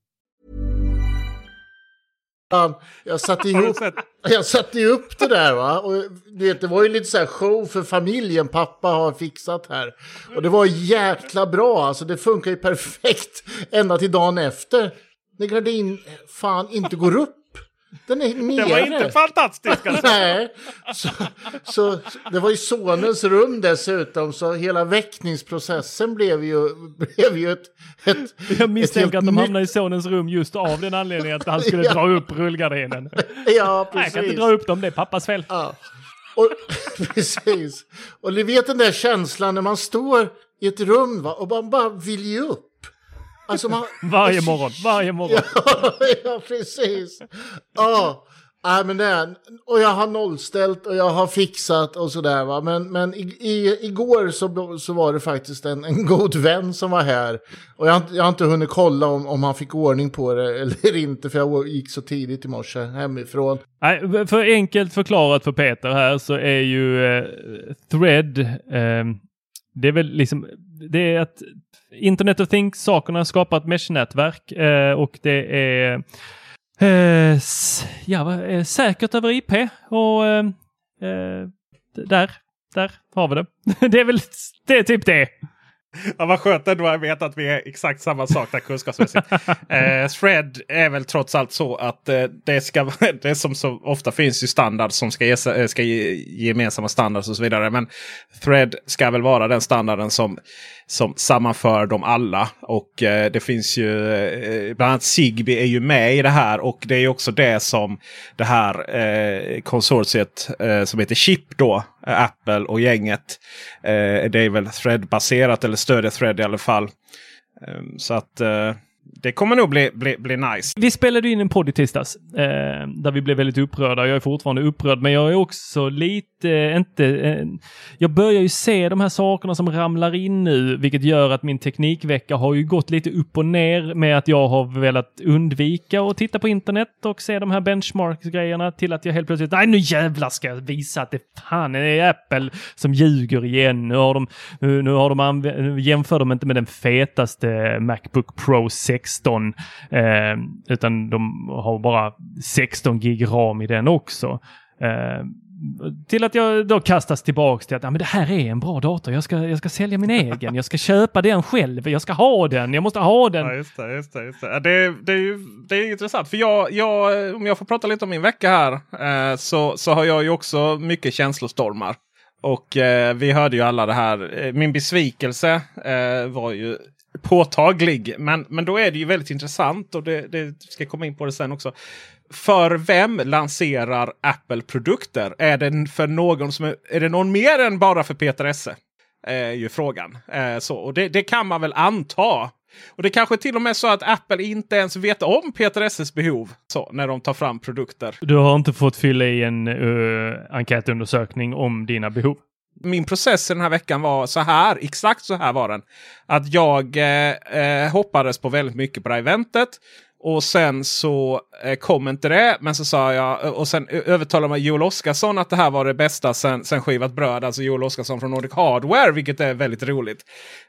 Jag satte, ihop, jag satte ju upp det där va, och du vet, det var ju lite så här show för familjen, pappa har fixat här. Och det var jäkla bra, alltså det funkar ju perfekt ända till dagen efter. När gardin fan inte går upp. Den är nere. Det var inte fantastiskt. Alltså. Nej. Så, så, så, det var ju sonens rum dessutom. Så hela väckningsprocessen blev ju, blev ju ett, ett... Jag misstänker att de hamnade ny... i sonens rum just av den anledningen att han skulle ja. dra upp rullgardinen. Ja, precis. Nej, jag kan inte dra upp dem, det är pappas fel. Ja. Och, precis. Och ni vet den där känslan när man står i ett rum va, och man bara vill ju upp. Alltså man, varje morgon, varje morgon. Ja, ja precis. Ja, nej, men det, och jag har nollställt och jag har fixat och sådär va. Men, men i, i, igår så, så var det faktiskt en, en god vän som var här. Och jag, jag har inte hunnit kolla om, om han fick ordning på det eller inte. För jag gick så tidigt i morse hemifrån. Nej, för enkelt förklarat för Peter här så är ju eh, Thread... Eh, det är väl liksom... Det är att Internet of Things-sakerna har skapat mesh-nätverk eh, och det är eh, s- ja, eh, säkert över I P och eh, eh, där, där har vi det. Det är väl det är typ det. Ja, vad skönt ändå. Jag vet att vi är exakt samma sak där kunskapsmässigt. eh, Thread är väl trots allt så att eh, det, ska, det som så ofta finns ju standard som ska ge, ska ge gemensamma standards och så vidare. Men Thread ska väl vara den standarden som, som sammanför dem alla. Och eh, det finns ju eh, bland annat Zigbee är ju med i det här. Och det är ju också det som det här eh, konsortiet eh, som heter Chip då. Apple och gänget. Eh, det är väl Thread-baserat eller stödjer Thread i alla fall. Eh, så att eh, det kommer nog bli, bli, bli nice. Vi spelade in en podd i tisdags eh, där vi blev väldigt upprörda. Jag är fortfarande upprörd men jag är också lite eh, inte... Eh, jag börjar ju se de här sakerna som ramlar in nu vilket gör att min teknikvecka har ju gått lite upp och ner med att jag har velat undvika att titta på internet och se de här benchmark-grejerna till att jag helt plötsligt... Nej, nu jävlar ska jag visa att det fan är Apple som ljuger igen. Nu har de, nu, nu har de anv- nu jämför de inte med den fetaste MacBook Pro sexton eh, utan de har bara sexton gig RAM i den också. Eh, till att jag då kastas tillbaka till att ah, men det här är en bra dator. Jag ska, jag ska sälja min egen. Jag ska köpa den själv. Jag ska ha den. Jag måste ha den. Ja, just det, just det, just det. Det, det är ju det är intressant. För jag, jag, om jag får prata lite om min vecka här eh, så, så har jag ju också mycket känslostormar. Och eh, vi hörde ju alla det här. Min besvikelse eh, var ju påtaglig. Men, men då är det ju väldigt intressant och det, det ska komma in på det sen också. För vem lanserar Apple produkter? Är det för någon som är, är det någon mer än bara för Peter Esse? Är ju frågan. Eh, så, och det, det kan man väl anta. Och det kanske till och med så att Apple inte ens vet om Peter Esses behov så, när de tar fram produkter. Du har inte fått fylla i en uh, enkätundersökning om dina behov? Min process den här veckan var så här, exakt så här var den. Att jag eh, hoppades på väldigt mycket på det här eventet. Och sen så eh, kom inte det, men så sa jag, och sen övertalade man Joel Oskarsson att det här var det bästa sen, sen skivat bröd. Alltså Joel Oskarsson från Nordic Hardware, vilket är väldigt roligt.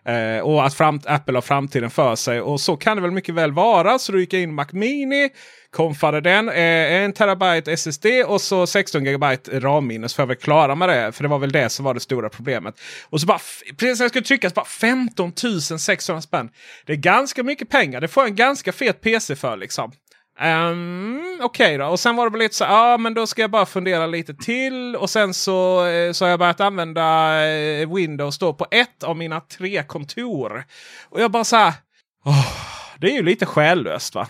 Eh, och att fram, Apple har framtiden för sig. Och så kan det väl mycket väl vara. Så då gick jag in Mac Mini, konfade den, eh, en terabyte S S D och så sexton gigabyte RAM-minnes för att väl klara med det. För det var väl det som var det stora problemet. Och så bara, precis när jag skulle trycka, så bara femton tusen sexhundra spänn. Det är ganska mycket pengar. Det får en ganska fet P C för liksom. Um, Okej okay då. Och sen var det väl lite så ja ah, men då ska jag bara fundera lite till. Och sen så, så har jag börjat använda Windows då på ett av mina tre kontor. Och jag bara så här, oh, det är ju lite skällöst va?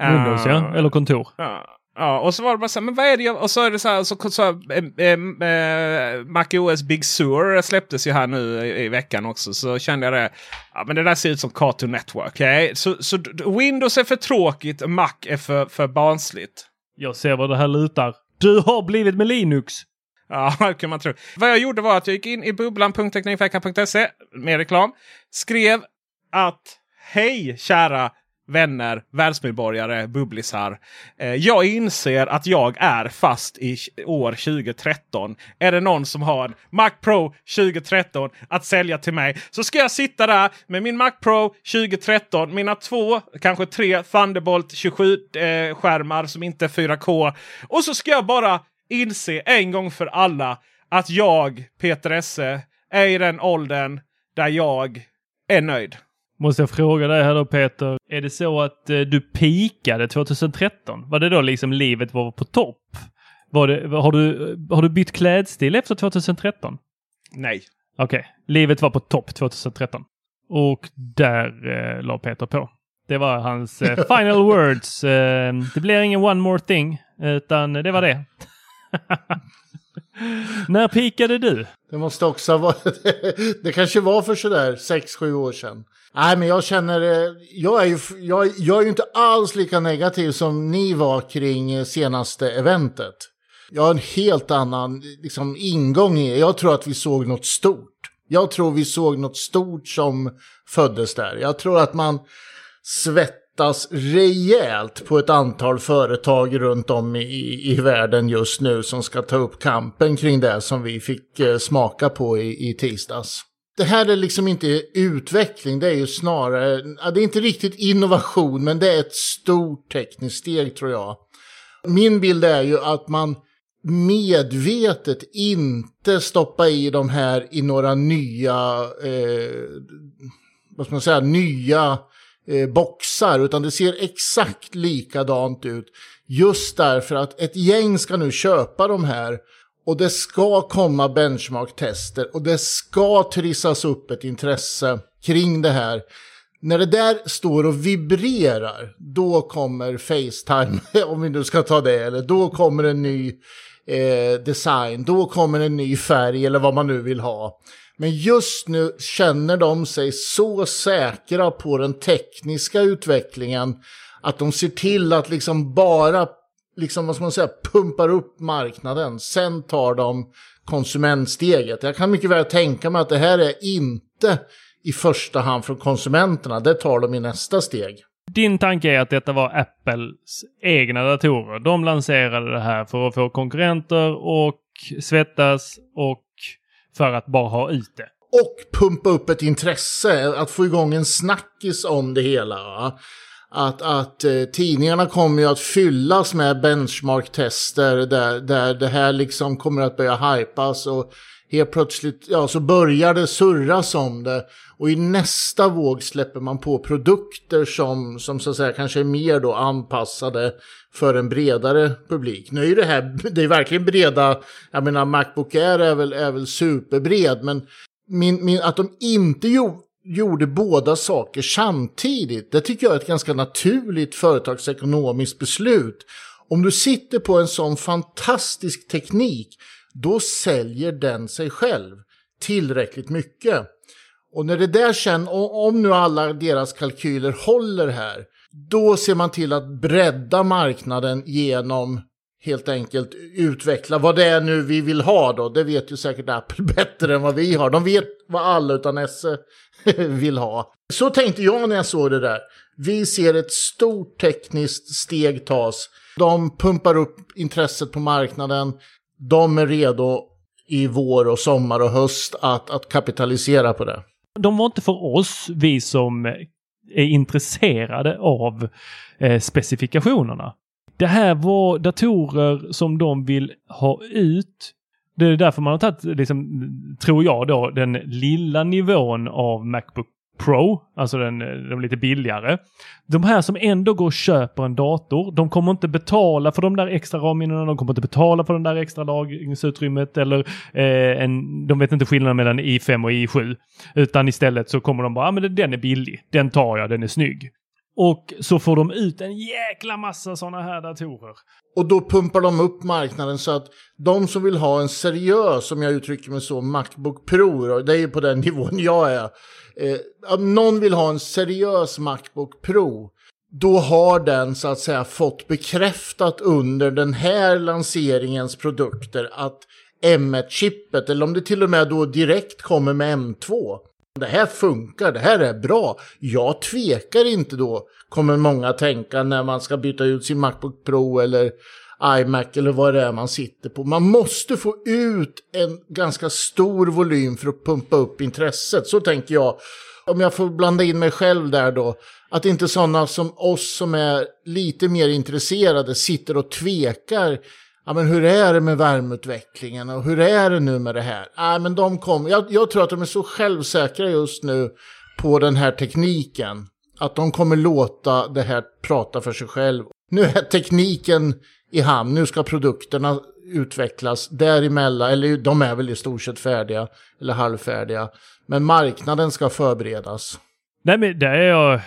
Windows, uh, ja. Eller kontor. Ja. Ja, och så var det bara så här, men vad är det jag... Och så är det så här, så, så här eh, eh, Mac O S Big Sur släpptes ju här nu i, i veckan också. Så kände jag det, ja men det där ser ut som Cartoon Network, okej? Okay? Så, så Windows är för tråkigt, Mac är för, för barnsligt. Jag ser vad det här lutar. Du har blivit med Linux! Ja, det kan man tro. Vad jag gjorde var att jag gick in i bubblan punkt teknikveckan punkt se, med reklam, skrev att hej kära vänner, världsmedborgare, bubblisar. Eh, jag inser att jag är fast i år tjugohundratretton. Är det någon som har en Mac Pro tjugohundratretton att sälja till mig så ska jag sitta där med min Mac Pro tjugohundratretton. Mina två, kanske tre Thunderbolt tjugosju-skärmar eh, som inte är fyra K. Och så ska jag bara inse en gång för alla att jag, Peter Esse, är i den åldern där jag är nöjd. Måste jag fråga dig här då, Peter. Är det så att eh, du pikade tjugohundratretton? Var det då liksom livet var på topp? Var det, har, du, har du bytt klädstil efter tjugohundratretton? Nej. Okej, okay. Livet var på topp tjugohundratretton. Och där eh, la Peter på. Det var hans eh, final words. Eh, det blir ingen one more thing, utan det var det. När pikade du? Det måste också vara det kanske var för sådär sex sju år sedan. Nej, men jag känner jag är ju jag, jag är ju inte alls lika negativ som ni var kring senaste eventet. Jag har en helt annan liksom ingång i. Jag tror att vi såg något stort. Jag tror vi såg något stort som föddes där. Jag tror att man svett rejält på ett antal företag runt om i, i världen just nu som ska ta upp kampen kring det som vi fick eh, smaka på i, i tisdags. Det här är liksom inte utveckling, det är ju snarare, det är inte riktigt innovation, men det är ett stort tekniskt steg, tror jag. Min bild är ju att man medvetet inte stoppar i de här i några nya eh, vad ska man säga, nya boxar, utan det ser exakt likadant ut just därför att ett gäng ska nu köpa de här och det ska komma benchmark-tester och det ska trissas upp ett intresse kring det här. När det där står och vibrerar, då kommer FaceTime, om vi nu ska ta det, eller då kommer en ny eh, design, då kommer en ny färg eller vad man nu vill ha. Men just nu känner de sig så säkra på den tekniska utvecklingen att de ser till att liksom bara liksom, vad ska man säga, pumpar upp marknaden. Sen tar de konsumentsteget. Jag kan mycket väl tänka mig att det här är inte i första hand från konsumenterna. Det tar de i nästa steg. Din tanke är att detta var Apples egna datorer. De lanserade det här för att få konkurrenter och svettas och för att bara ha ut det. Och pumpa upp ett intresse. Att få igång en snackis om det hela. Att, att eh, tidningarna kommer ju att fyllas med benchmark-tester. Där, där det här liksom kommer att börja hypas. Och helt plötsligt ja, så börjar det surras om det. Och i nästa våg släpper man på produkter som, som så att säga, kanske är mer då anpassade för en bredare publik. Nu är det här, det är verkligen breda, jag menar MacBook Air är väl, är väl superbred, men min, min, att de inte jo, gjorde båda saker samtidigt, det tycker jag är ett ganska naturligt företagsekonomiskt beslut. Om du sitter på en sån fantastisk teknik, då säljer den sig själv tillräckligt mycket. Och när det där sen, om nu alla deras kalkyler håller här, då ser man till att bredda marknaden genom helt enkelt utveckla vad det är nu vi vill ha då. Det vet ju säkert Apple bättre än vad vi har. De vet vad alla utan Esse vill ha. Så tänkte jag när jag såg det där. Vi ser ett stort tekniskt steg tas. De pumpar upp intresset på marknaden. De är redo i vår och sommar och höst att, att kapitalisera på det. De var inte för oss, vi som är intresserade av eh, specifikationerna. Det här var datorer som de vill ha ut. Det är därför man har tagit, liksom, tror jag då, den lilla nivån av MacBook Pro. Alltså den, de lite billigare. De här som ändå går och köper en dator. De kommer inte betala för de där extra ramminnena. De kommer inte betala för den där extra lagringsutrymmet. Eller eh, en, de vet inte skillnaden mellan i fem och i sju. Utan istället så kommer de bara, ah, men den är billig. Den tar jag, den är snygg. Och så får de ut en jäkla massa sådana här datorer. Och då pumpar de upp marknaden så att de som vill ha en seriös, som jag uttrycker mig så, MacBook Pro. Det är ju på den nivån jag är. Eh, om någon vill ha en seriös MacBook Pro, då har den så att säga fått bekräftat under den här lanseringens produkter att M ett-chippet, eller om det till och med då direkt kommer med M två. Det här funkar, det här är bra. Jag tvekar inte då, kommer många tänka när man ska byta ut sin MacBook Pro eller iMac eller vad det är man sitter på. Man måste få ut en ganska stor volym för att pumpa upp intresset. Så tänker jag, om jag får blanda in mig själv där då, att inte sådana som oss som är lite mer intresserade sitter och tvekar. Ja, men hur är det med värmeutvecklingen och hur är det nu med det här? Ja, men de kom, jag, jag tror att de är så självsäkra just nu på den här tekniken. Att de kommer låta det här prata för sig själv. Nu är tekniken i hamn, nu ska produkterna utvecklas däremellan, eller de är väl i stort sett färdiga eller halvfärdiga, men marknaden ska förberedas. Nej, men det är jag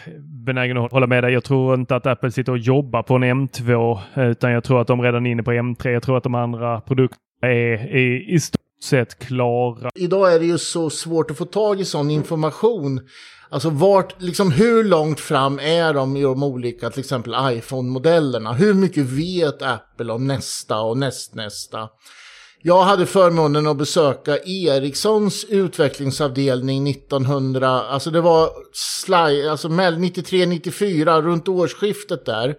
benägen att hålla med dig. Jag tror inte att Apple sitter och jobbar på en M två, utan jag tror att de redan är inne på M tre. Jag tror att de andra produkterna är, är i stort sett klara. Idag är det ju så svårt att få tag i sån information. Alltså vart, liksom hur långt fram är de i de olika, till exempel iPhone-modellerna? Hur mycket vet Apple om nästa och nästnästa? Jag hade förmånen att besöka Ericssons utvecklingsavdelning nittonhundra, alltså det var slide, alltså nittiotre nittiofyra, runt årsskiftet där.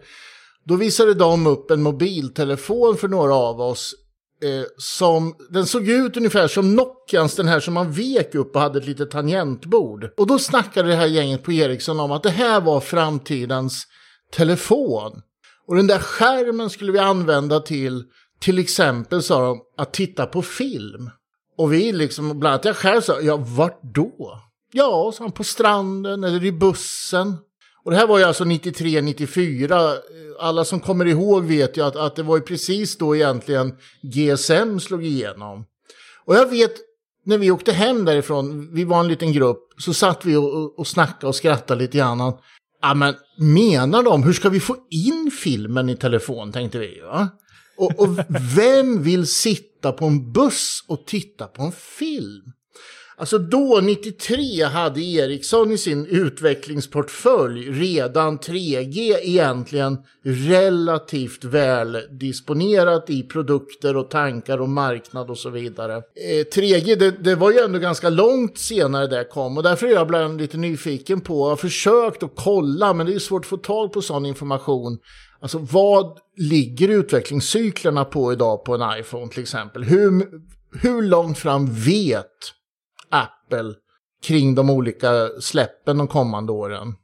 Då visade de upp en mobiltelefon för några av oss. Eh, som, den såg ut ungefär som Nokians, den här som man vek upp och hade ett litet tangentbord. Och då snackade det här gänget på Ericsson om att det här var framtidens telefon. Och den där skärmen skulle vi använda till, till exempel, sa de, att titta på film. Och vi liksom, bland annat jag själv sa, ja vart då? Ja, sa han, på stranden eller i bussen. Och det här var ju alltså nittiotre nittiofyra. Alla som kommer ihåg vet ju att, att det var ju precis då egentligen G S M slog igenom. Och jag vet, när vi åkte hem därifrån, vi var en liten grupp, så satt vi och, och snackade och skrattade lite grann. Ja men, menar de, hur ska vi få in filmen i telefon, tänkte vi, va? Och, och vem vill sitta på en buss och titta på en film? Alltså då, nittiotre, hade Ericsson i sin utvecklingsportfölj redan tre G egentligen relativt väl disponerat i produkter och tankar och marknad och så vidare. Eh, tre G, det, det var ju ändå ganska långt senare det kom, och därför är jag bland lite nyfiken på, jag har försökt att kolla, men det är svårt att få tag på sån information. Alltså vad ligger utvecklingscyklerna på idag på en iPhone till exempel? Hur, hur långt fram vet Apple kring de olika släppen de kommande åren?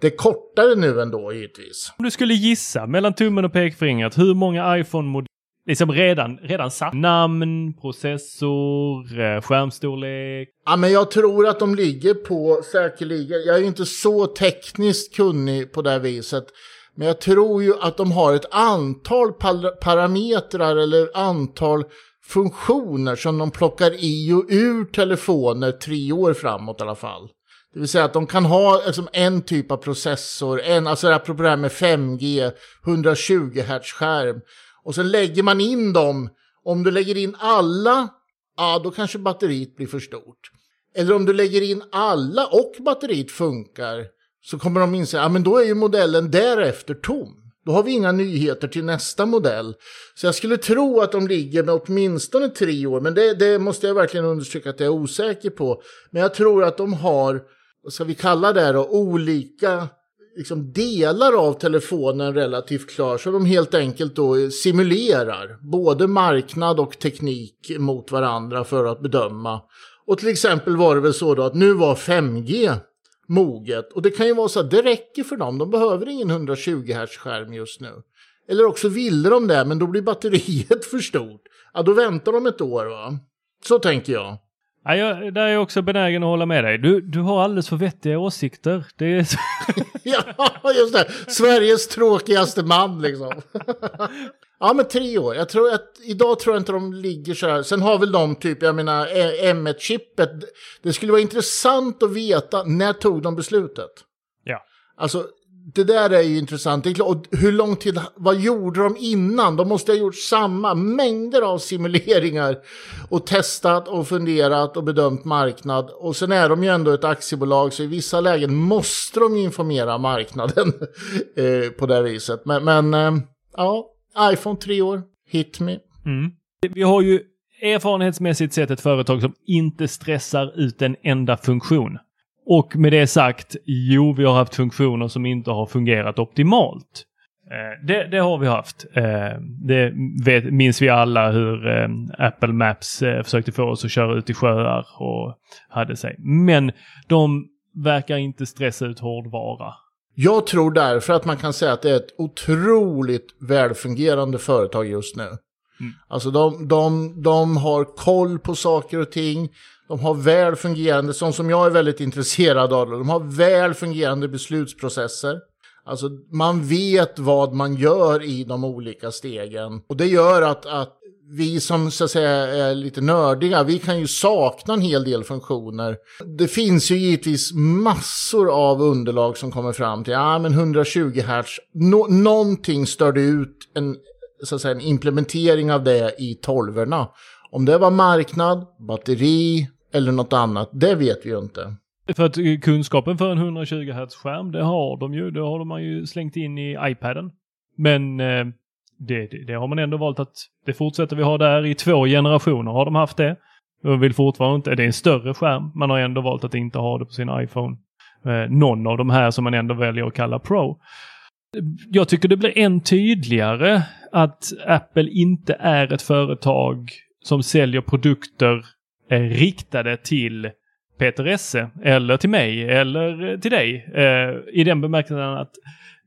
Det är kortare nu ändå givetvis. Om du skulle gissa mellan tummen och pekfingret, hur många iPhone-modeller liksom redan, redan satt? Namn, processor, skärmstorlek? Ja, men jag tror att de ligger på, säkerligen, jag är ju inte så tekniskt kunnig på det här viset, men jag tror ju att de har ett antal par- parametrar eller antal funktioner som de plockar i och ur telefoner tre år framåt i alla fall. Det vill säga att de kan ha liksom en typ av processor, en, alltså det här programmet med fem G, etthundratjugo hertz skärm. Och sen lägger man in dem, om du lägger in alla, ja då kanske batteriet blir för stort. Eller om du lägger in alla och batteriet funkar, så kommer de inse, ja men då är ju modellen därefter tom. Då har vi inga nyheter till nästa modell. Så jag skulle tro att de ligger med åtminstone tre år. Men det, det måste jag verkligen understryka att jag är osäker på. Men jag tror att de har, vad ska vi kalla det då, olika liksom delar av telefonen relativt klar. Så de helt enkelt då simulerar både marknad och teknik mot varandra för att bedöma. Och till exempel var det väl så då att nu var fem G moget. Och det kan ju vara så att det räcker för dem. De behöver ingen etthundratjugo hertz skärm just nu. Eller också vill de det, men då blir batteriet för stort. Ja, då väntar de ett år, va? Så tänker jag. Ja, jag där är jag också benägen att hålla med dig. Du, du har alldeles för vettiga åsikter. Det är så... ja, just det. Sveriges tråkigaste man, liksom. Ja, men tre år. Jag tror att, idag tror jag inte de ligger så här. Sen har väl de typ, jag menar, M ett-chippet. Det skulle vara intressant att veta när tog de beslutet. Ja. Alltså, det där är ju intressant. Det är klart. Och hur lång tid, vad gjorde de innan? De måste ha gjort samma mängder av simuleringar och testat och funderat och bedömt marknad. Och sen är de ju ändå ett aktiebolag, så i vissa lägen måste de informera marknaden på det viset. Men, men ja, iPhone tre år, hit me. Mm. Vi har ju erfarenhetsmässigt sett ett företag som inte stressar ut en enda funktion. Och med det sagt, jo, vi har haft funktioner som inte har fungerat optimalt. Eh, det, det har vi haft. Eh, det vet, minns vi alla hur eh, Apple Maps eh, försökte få oss att köra ut i sjöar och hade sig. Men de verkar inte stressa ut hårdvara. Jag tror därför att man kan säga att det är ett otroligt välfungerande företag just nu. Mm. Alltså de, de, de har koll på saker och ting. De har väl fungerande, sånt som jag är väldigt intresserad av, de har väl fungerande beslutsprocesser. Alltså man vet vad man gör i de olika stegen. Och det gör att, att vi som så att säga är lite nördiga, vi kan ju sakna en hel del funktioner. Det finns ju givetvis massor av underlag som kommer fram till ja, men etthundratjugo hertz. Nå- någonting störde ut en, så att säga, en implementering av det i tolvorna. Om det var marknad, batteri eller något annat, det vet vi ju inte. För att kunskapen för en etthundratjugo hertz-skärm, det har de ju. Det har man ju slängt in i iPaden. Men eh, det, det, det har man ändå valt att det fortsätter vi ha där. I två generationer har de haft det. De vill fortfarande inte. Det är en större skärm. Man har ändå valt att inte ha det på sin iPhone. Eh, någon av de här som man ändå väljer att kalla Pro. Jag tycker det blir än tydligare att Apple inte är ett företag som säljer produkter eh, riktade till Peter Esse eller till mig eller till dig eh, i den bemärkelsen att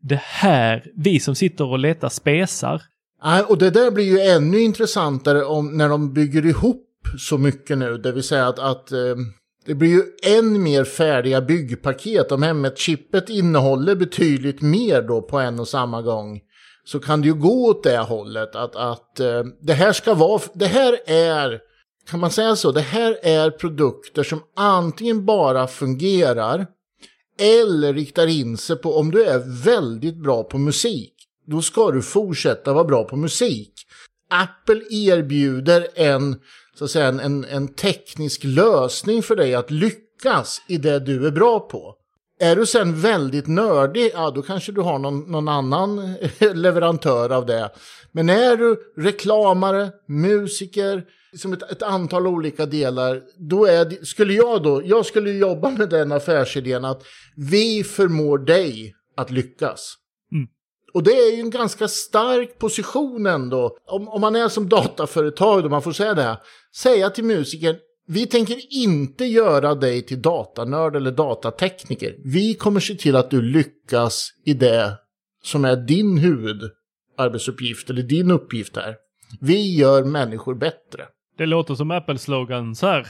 det här, vi som sitter och letar spesar. Ja, och det där blir ju ännu intressantare om, när de bygger ihop så mycket nu, det vill säga att, att eh, det blir ju än mer färdiga byggpaket. Om M ett-chippet innehåller betydligt mer då på en och samma gång, så kan det ju gå åt det hållet att, att eh, det här ska vara, det här är, kan man säga så, det här är produkter som antingen bara fungerar eller riktar in sig på, om du är väldigt bra på musik, då ska du fortsätta vara bra på musik. Apple erbjuder en, så att säga, en, en teknisk lösning för dig att lyckas i det du är bra på. Är du sen väldigt nördig, ja då kanske du har någon, någon annan leverantör av det. Men är du reklamare, musiker, som ett, ett antal olika delar, då är det, skulle jag då, jag skulle jobba med den affärsidén att vi förmår dig att lyckas. Mm. Och det är ju en ganska stark position ändå. Om, om man är som dataföretag då, man får säga det här, säga till musikern, vi tänker inte göra dig till datanörd eller datatekniker. Vi kommer se till att du lyckas i det som är din huvudarbetsuppgift eller din uppgift här. Vi gör människor bättre. Det låter som Apple-slogans här.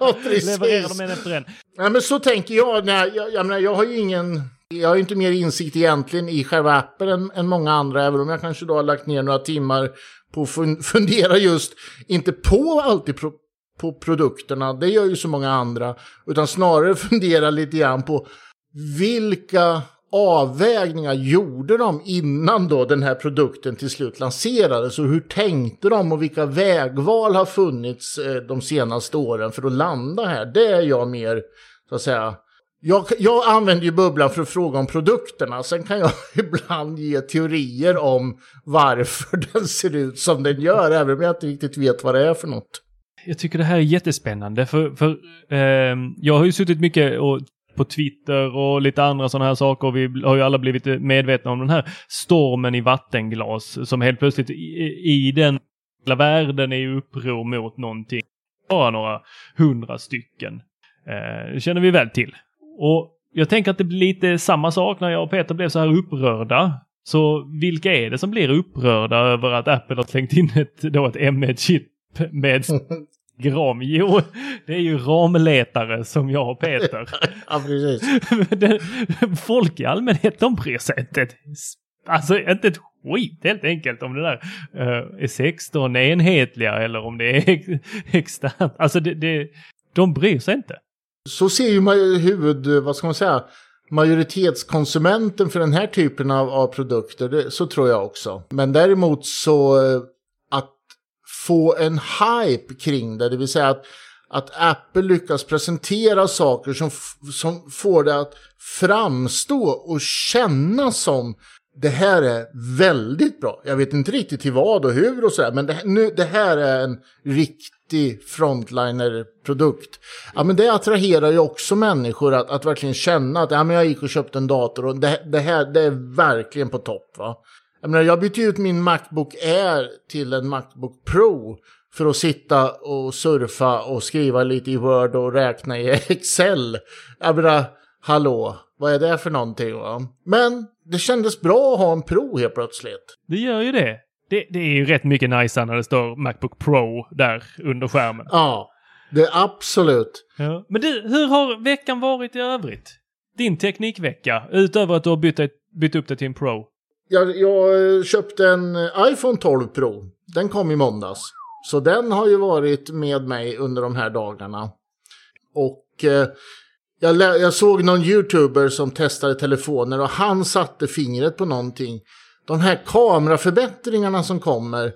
Ja, precis. Levererar de en efter en. Ja, men så tänker jag. Nej, jag, jag, menar, jag har ju ingen, jag har ju inte mer insikt egentligen i själva Apple än, än många andra. Även om jag kanske då har lagt ner några timmar på att fun- fundera just, inte på alltid pro- på produkterna, det gör ju så många andra, utan snarare fundera lite grann på vilka avvägningar gjorde de innan då den här produkten till slut lanserades, och hur tänkte de och vilka vägval har funnits de senaste åren för att landa här. Det är jag mer, så att säga, jag, jag använder ju bubblan för att fråga om produkterna, sen kan jag ibland ge teorier om varför den ser ut som den gör, även om jag inte riktigt vet vad det är för något. Jag tycker det här är jättespännande för, för eh, jag har ju suttit mycket och på Twitter och lite andra sådana här saker. Och vi har ju alla blivit medvetna om den här stormen i vattenglas som helt plötsligt i, i den hela världen är uppror mot någonting. Bara några hundra stycken. Eh, det känner vi väl till. Och jag tänker att det blir lite samma sak när jag och Peter blev så här upprörda. Så vilka är det som blir upprörda över att Apple har slängt in ett, då ett M ett-chip med gram? Jo, det är ju ramletare som jag och Peter. Ja, precis. Folk i allmänhet, de bryr sig inte. Alltså inte ett skit helt enkelt om det där uh, är sexton enhetliga eller om det är ex- extern. Alltså det, det, de bryr sig inte. Så ser ju man ju huvud, vad ska man säga, majoritetskonsumenten för den här typen av, av produkter, det, så tror jag också. Men däremot så få en hype kring det, det vill säga att, att Apple lyckas presentera saker som, f- som får det att framstå och kännas som det här är väldigt bra. Jag vet inte riktigt till vad och hur och så här, men det, nu, det här är en riktig frontliner-produkt. Ja, men det attraherar ju också människor att, att verkligen känna att ja, men jag gick och köpte en dator och det, det här det är verkligen på topp, va? Jag menar, jag bytte ut min MacBook Air till en MacBook Pro för att sitta och surfa och skriva lite i Word och räkna i Excel. Jag menar, hallå, vad är det för någonting? Va? Men det kändes bra att ha en Pro helt plötsligt. Det gör ju det. Det, det är ju rätt mycket nice när det står MacBook Pro där under skärmen. Ja, det är absolut. Ja. Men du, hur har veckan varit i övrigt? Din teknikvecka, utöver att du har bytt, bytt upp det till en Pro. Jag, jag köpte en iPhone tolv Pro. Den kom i måndags. Så den har ju varit med mig under de här dagarna. Och eh, jag, lä- jag såg någon YouTuber som testade telefoner och han satte fingret på någonting. De här kameraförbättringarna som kommer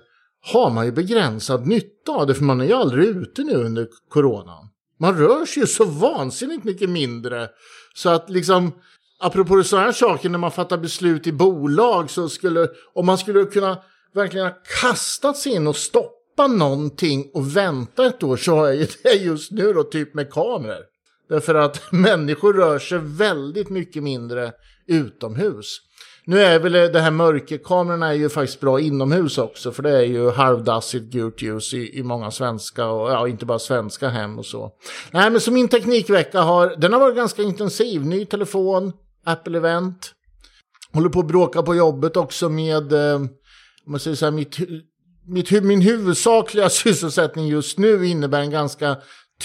har man ju begränsad nytta av det, för man är ju aldrig ute nu under coronan. Man rör sig ju så vansinnigt mycket mindre. Så att liksom, apropå sådana här saker, när man fattar beslut i bolag, så skulle, om man skulle kunna verkligen ha kastat sig in och stoppa någonting och vänta ett år, så har jag ju det just nu då, typ med kameror. Därför att människor rör sig väldigt mycket mindre utomhus. Nu är väl det här mörkerkamerorna är ju faktiskt bra inomhus också, för det är ju halvdassigt gult ljus i, i många svenska och ja, inte bara svenska hem och så. Nej, men som min teknikvecka har, den har varit ganska intensiv. Ny telefon, Apple-event. Håller på att bråka på jobbet också med, eh, man säger så här, mitt, mitt, min huvudsakliga sysselsättning just nu innebär en ganska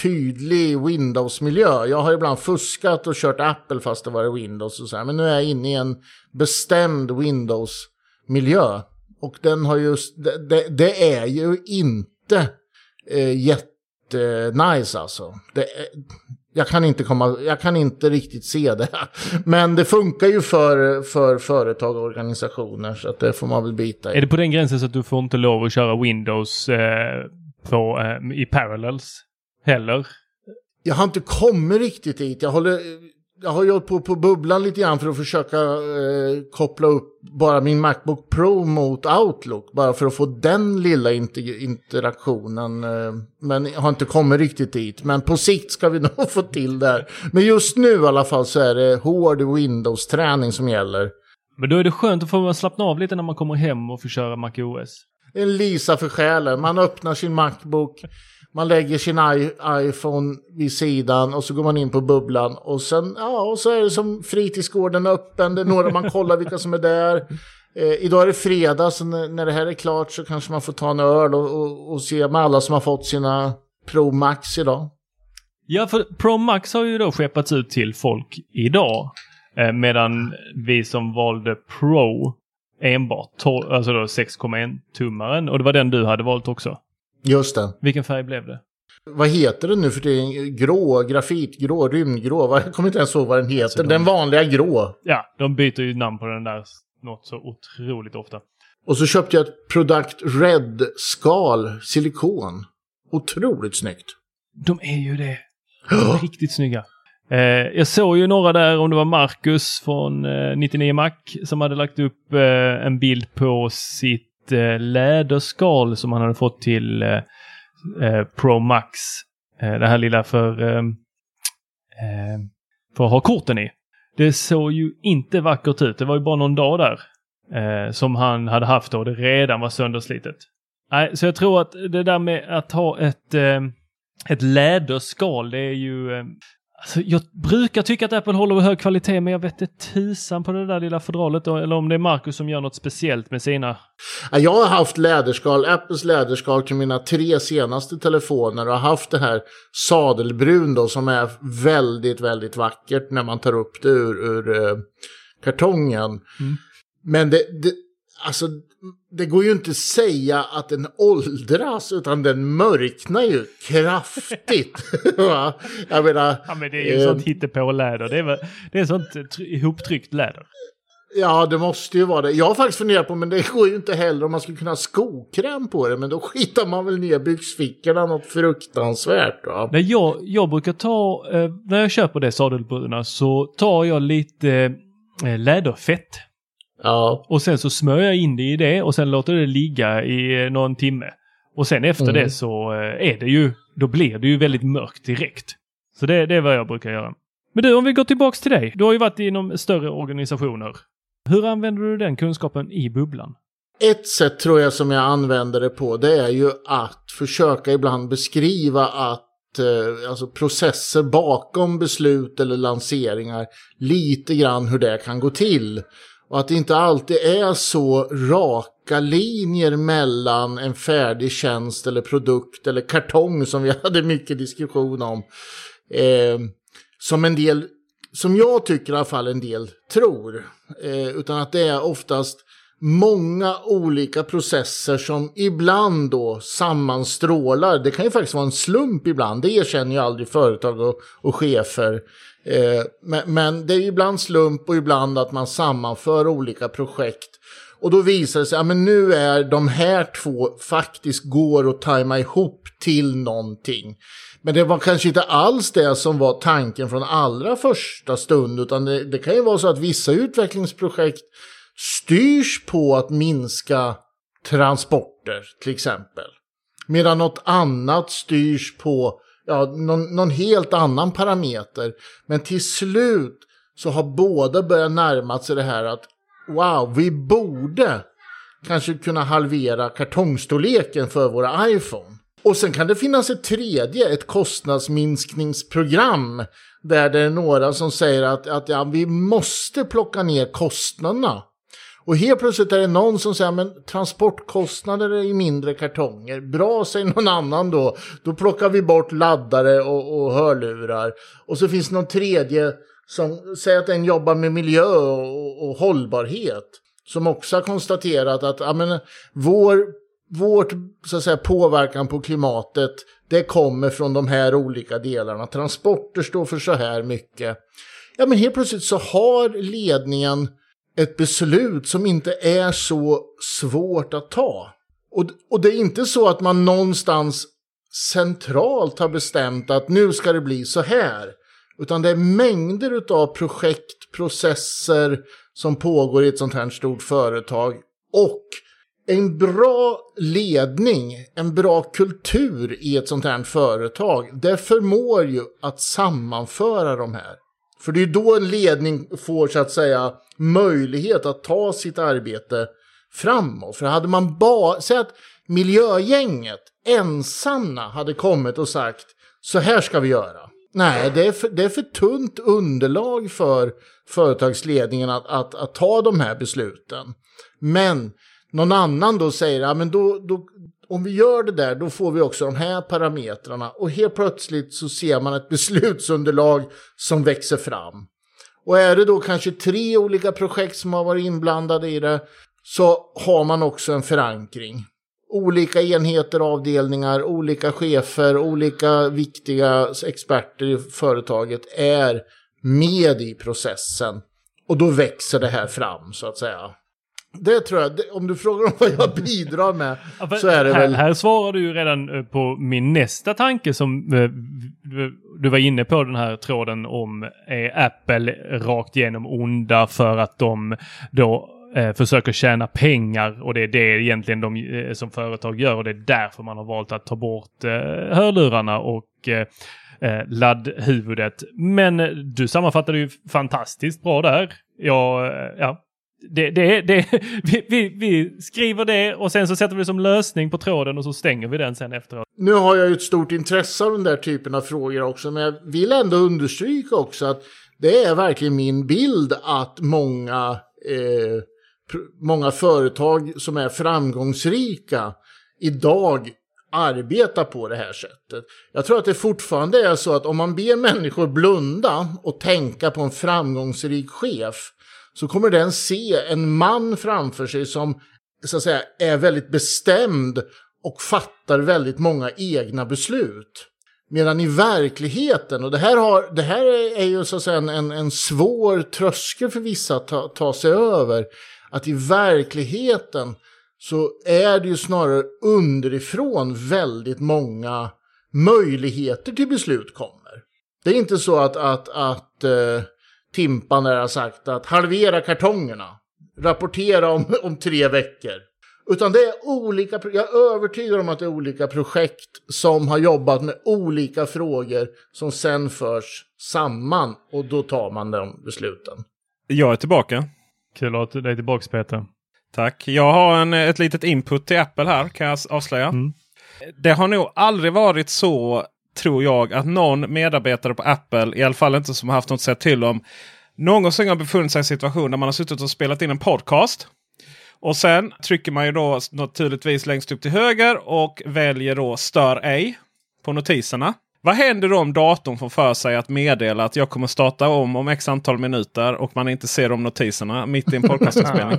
tydlig Windows-miljö. Jag har ibland fuskat och kört Apple fast det var Windows och så här. Men nu är jag inne i en bestämd Windows-miljö. Och den har just... Det, det, det är ju inte eh, jättenice alltså. Det, jag kan inte komma... Jag kan inte riktigt se det. Men det funkar ju för, för företag och organisationer, så att det får man väl bita i. Är det på den gränsen så att du får inte lov att köra Windows eh, på, eh, i Parallels? Heller. Jag har inte kommit riktigt dit. Jag, håller, jag har jobbat på, på bubblan lite grann för att försöka eh, koppla upp bara min MacBook Pro mot Outlook. Bara för att få den lilla inter- interaktionen. Eh, men jag har inte kommit riktigt dit. Men på sikt ska vi nog få till det här. Men just nu i alla fall så är det hård Windows-träning som gäller. Men då är det skönt att få slappna av lite när man kommer hem och får köra Mac O S. En Lisa för själen. Man öppnar sin MacBook... Man lägger sin I- iPhone vid sidan och så går man in på bubblan. Och sen ja, och så är det som fritidsgården öppen. Det är några man kollar vilka som är där. Eh, idag är det fredag, så när, när det här är klart så kanske man får ta en öl och, och, och se med alla som har fått sina Pro Max idag. Ja, för Pro Max har ju då skeppats ut till folk idag. Eh, medan vi som valde Pro enbart, tolv, alltså då sex komma ett tummaren. Och det var den du hade valt också. Just det. Vilken färg blev det? Vad heter den nu för det är grå, grafitgrå, rymdgrå. Jag kommer inte ens ihåg vad den heter. Alltså de, den vanliga grå. Ja, de byter ju namn på den där något så otroligt ofta. Och så köpte jag ett Product Red skal silikon. Otroligt snyggt. De är ju det. De är riktigt snygga. Eh, jag såg ju några där, om det var Marcus från eh, nittionio Mac som hade lagt upp eh, en bild på sitt läderskal som han hade fått till eh, Pro Max, eh, det här lilla för eh, för att ha korten i. Det såg ju inte vackert ut. Det var ju bara någon dag där eh, som han hade haft och det redan var sönderslitet. Nej, så jag tror att det där med att ha ett eh, ett läderskal, det är ju eh, alltså jag brukar tycka att Apple håller hög kvalitet, men jag vet inte tusan på det där lilla fodralet, eller om det är Marcus som gör något speciellt med sina. Jag har haft läderskal, Apples läderskal till mina tre senaste telefoner och har haft det här sadelbrun då, som är väldigt, väldigt vackert när man tar upp det ur, ur eh, kartongen. Mm. Men det, det, alltså, det går ju inte att säga att den åldras, utan den mörknar ju kraftigt. Jag menar, ja, men det är ju eh, sånt hittepåläder. Det är, det är sånt tr- ihoptryckt läder. Ja, det måste ju vara det. Jag har faktiskt funderat på, men det går ju inte heller om man skulle kunna ha skokräm på det. Men då skitar man väl ner byxfickorna något fruktansvärt. Va? Nej, jag, jag brukar ta, eh, när jag köper det sadelbruna så tar jag lite eh, läderfett. Ja. Och sen så smörjer jag in det i det och sen låter det ligga i någon timme. Och sen efter mm. det så är det ju, då blir det ju väldigt mörkt direkt. Så det, det är vad jag brukar göra. Men du, om vi går tillbaka till dig. Du har ju varit inom större organisationer. Hur använder du den kunskapen i bubblan? Ett sätt tror jag som jag använder det på, det är ju att försöka ibland beskriva att alltså processer bakom beslut eller lanseringar, lite grann hur det kan gå till. Och att det inte alltid är så raka linjer mellan en färdig tjänst eller produkt eller kartong som vi hade mycket diskussion om. Eh, som en del, som jag tycker i alla fall en del tror. Eh, utan att det är oftast många olika processer som ibland då sammanstrålar. Det kan ju faktiskt vara en slump ibland. Det erkänner ju aldrig företag och, och chefer. Eh, men, men det är ibland slump och ibland att man sammanför olika projekt. Och då visar det sig att ja, nu är de här två faktiskt går att tajma ihop till någonting. Men det var kanske inte alls det som var tanken från allra första stund. Utan det, det kan ju vara så att vissa utvecklingsprojekt styrs på att minska transporter till exempel. Medan något annat styrs på ja, någon, någon helt annan parameter. Men till slut så har båda börjat närma sig det här att wow, vi borde kanske kunna halvera kartongstorleken för våra iPhone. Och sen kan det finnas ett tredje, ett kostnadsminskningsprogram. Där det är några som säger att, att ja, vi måste plocka ner kostnaderna. Och helt plötsligt är det någon som säger men transportkostnader i mindre kartonger. Bra, säger någon annan då. Då plockar vi bort laddare och, och hörlurar. Och så finns det någon tredje som säger att den jobbar med miljö och, och hållbarhet. Som också har konstaterat att ja, men, vår, vårt så att säga, påverkan på klimatet det kommer från de här olika delarna. Transporter står för så här mycket. Ja, men helt plötsligt så har ledningen ett beslut som inte är så svårt att ta. Och, och det är inte så att man någonstans centralt har bestämt att nu ska det bli så här. Utan det är mängder av projekt, processer som pågår i ett sånt här stort företag. Och en bra ledning, en bra kultur i ett sånt här företag, det förmår ju att sammanföra de här. För det är då en ledning får så att säga möjlighet att ta sitt arbete framåt. För hade man bara, säg att miljögänget ensamma hade kommit och sagt så här ska vi göra. Nej, det är för, det är för tunt underlag för företagsledningen att, att, att ta de här besluten. Men någon annan då säger ja, men då, då, om vi gör det där då får vi också de här parametrarna. Och helt plötsligt så ser man ett beslutsunderlag som växer fram. Och är det då kanske tre olika projekt som har varit inblandade i det så har man också en förankring. Olika enheter, avdelningar, olika chefer, olika viktiga experter i företaget är med i processen. Och då växer det här fram så att säga. Det tror jag, om du frågar om vad jag bidrar med ja, så är det här, väl... Här svarar du ju redan på min nästa tanke som du var inne på den här tråden om Apple rakt igenom onda för att de då eh, försöker tjäna pengar och det är det egentligen de eh, som företag gör och det är därför man har valt att ta bort eh, hörlurarna och eh, laddhuvudet. Men du sammanfattade ju fantastiskt bra där. Ja, ja. Det, det, det, vi, vi, vi skriver det och sen så sätter vi det som lösning på tråden och så stänger vi den sen efteråt. Nu har jag ju ett stort intresse av den där typen av frågor också, men jag vill ändå understryka också att det är verkligen min bild att många, eh, pr- många företag som är framgångsrika idag arbetar på det här sättet. Jag tror att det fortfarande är så att om man ber människor blunda och tänka på en framgångsrik chef så kommer den se en man framför sig som så att säga, är väldigt bestämd och fattar väldigt många egna beslut. Medan i verkligheten, och det här, har, det här är ju så att säga, en, en svår tröskel för vissa att ta, ta sig över, att i verkligheten så är det ju snarare underifrån väldigt många möjligheter till beslut kommer. Det är inte så att... att, att Timpan där har sagt att halvera kartongerna, rapportera om, om tre veckor. Utan det är olika, jag är övertygad om att det är olika projekt som har jobbat med olika frågor som sen förs samman och då tar man de besluten. Jag är tillbaka. Kul att du är tillbaka, Peter. Tack. Jag har en, ett litet input till Apple här, kan jag avslöja. Mm. Det har nog aldrig varit så... tror jag att någon medarbetare på Apple, i alla fall inte som har haft något att säga till om, någonsin har befunnit sig i en situation där man har suttit och spelat in en podcast. Och sen trycker man ju då naturligtvis längst upp till höger och väljer då stör ej på notiserna. Vad händer då om datorn får för sig att meddela att jag kommer starta om om x antal minuter och man inte ser om notiserna mitt i en podcastinspelning?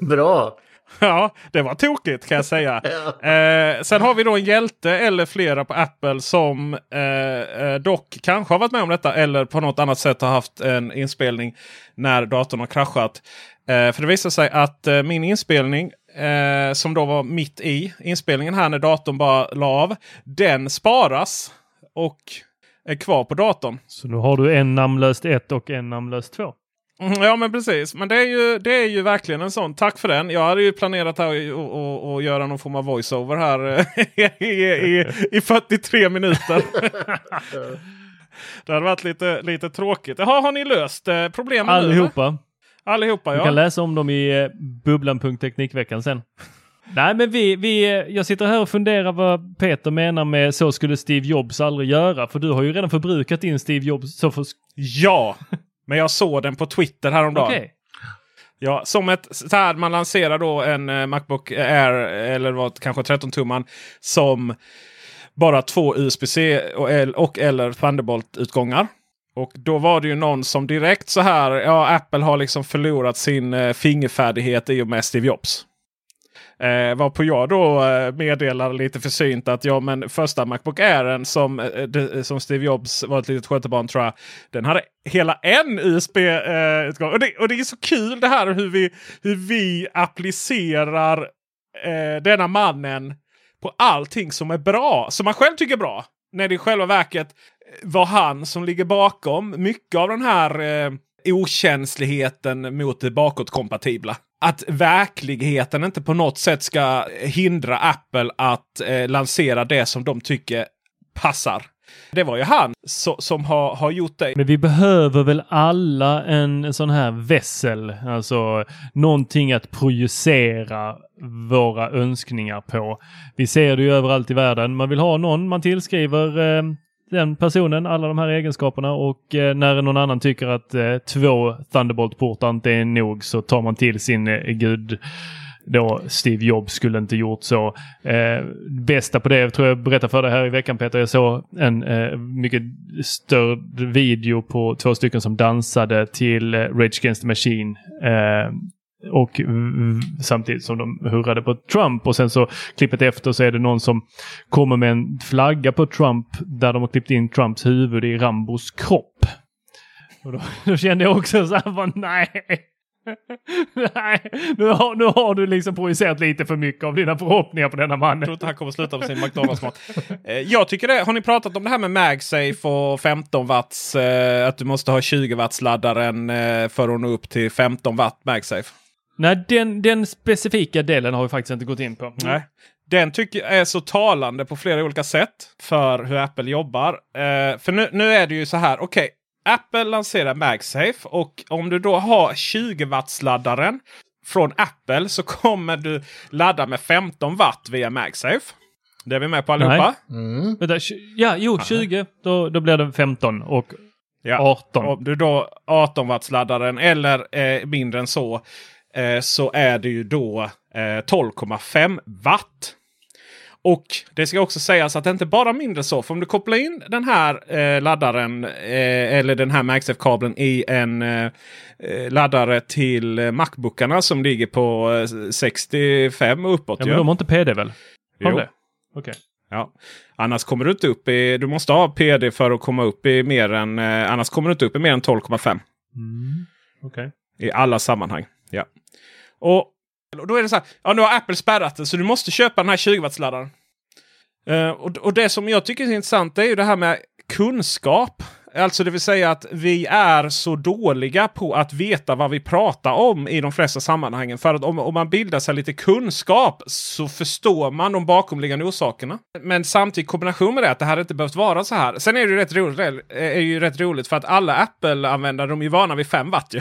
Bra! Ja, det var tokigt kan jag säga. eh, sen har vi då en hjälte eller flera på Apple som eh, dock kanske har varit med om detta eller på något annat sätt har haft en inspelning när datorn har kraschat. Eh, för det visar sig att eh, min inspelning eh, som då var mitt i inspelningen här när datorn bara la av, den sparas och är kvar på datorn. Så nu har du en namnlöst ett och en namnlöst två. Ja men precis, men det är ju, det är ju verkligen en sån, tack för den. Jag hade ju planerat här och, och, och göra någon form av voiceover här i, i, i fyrtiotre minuter. Det hade varit lite, lite tråkigt. Jaha, har ni löst problemen allihopa? Nu? Allihopa, ja. Vi kan läsa om dem i bubblan punkt teknikveckan sen. Nej men vi, vi, jag sitter här och funderar vad Peter menar med så skulle Steve Jobs aldrig göra. För du har ju redan förbrukat din Steve Jobs. Så för... Ja! Men jag såg den på Twitter häromdagen. Okay. Ja, som ett så här, man lanserar då en eh, MacBook Air eller vad kanske tretton tumman som bara två U S B-C och, och eller Thunderbolt utgångar. Och då var det ju någon som direkt så här, ja, Apple har liksom förlorat sin eh, fingerfärdighet i och med Steve Jobs. Eh, varpå jag då eh, meddelar lite försynt att ja, men första MacBook Airen som, eh, de, som Steve Jobs var ett litet skötebarn tror jag, den hade hela en U S B-utgång. Eh, och, det, och det är så kul det här hur vi, hur vi applicerar eh, denna mannen på allting som är bra, som man själv tycker är bra. När det i själva verket var han som ligger bakom mycket av den här eh, okänsligheten mot det bakåtkompatibla. Att verkligheten inte på något sätt ska hindra Apple att eh, lansera det som de tycker passar. Det var ju han so- som har, har gjort det. Men vi behöver väl alla en, en sån här vässel. Alltså någonting att projicera våra önskningar på. Vi ser det ju överallt i världen. Man vill ha någon, man tillskriver... Eh... den personen, alla de här egenskaperna och eh, när någon annan tycker att eh, två Thunderbolt-portar inte är nog så tar man till sin eh, gud då Steve Jobs skulle inte gjort så. Eh, bästa på det tror jag berättade för dig här i veckan Peter, jag såg en eh, mycket störd video på två stycken som dansade till eh, Rage Against the Machine eh, och mm, samtidigt som de hurrade på Trump och sen så klippet efter så är det någon som kommer med en flagga på Trump där de har klippt in Trumps huvud i Rambos kropp. Och då, då kände jag också så här, bara, nej. Nej, nu har, nu har du liksom projicerat lite för mycket av dina förhoppningar på denna mannen. Jag tror inte han kommer sluta på sin McDonalds-mat. Jag tycker det, har ni pratat om det här med MagSafe och femton watts, att du måste ha tjugo watts laddaren för att nå upp till femton watt MagSafe? Nej, den, den specifika delen har vi faktiskt inte gått in på. Nej. Den tycker jag är så talande på flera olika sätt för hur Apple jobbar. För nu, nu är det ju så här, okej. Okay. Apple lanserar MagSafe och om du då har tjugo watts-laddaren från Apple så kommer du ladda med femton watt via MagSafe. Det är vi med på allihopa. Mm. Ja, jo, tjugo. Då, då blir det femton och ja. arton. Om du då arton watts-laddaren eller eh, mindre än så eh, så är det ju då eh, tolv komma fem watt. Och det ska också sägas att det inte bara mindre så. För om du kopplar in den här eh, laddaren eh, eller den här MagSafe-kabeln i en eh, laddare till MacBookarna som ligger på eh, sextiofem och uppåt. Ja, men ju. De har inte P D väl? Har de det? Okej. Okay. Ja. Annars kommer du inte upp i... Du måste ha P D för att komma upp i mer än... Eh, annars kommer du inte upp i mer än tolv komma fem. Mm. Okej. Okay. I alla sammanhang. Ja. Och... Då är det så här, ja nu har Apple spärrat det så du måste köpa den här tjugo watts-laddaren. Uh, och, och det som jag tycker är intressant är ju det här med kunskap. Alltså det vill säga att vi är så dåliga på att veta vad vi pratar om i de flesta sammanhangen. För att om, om man bildar sig lite kunskap så förstår man de bakomliggande orsakerna. Men samtidigt kombination med det att det här inte behövt vara så här. Sen är det ju rätt roligt, är ju rätt roligt för att alla Apple-användare de är ju vana vid fem watt ju.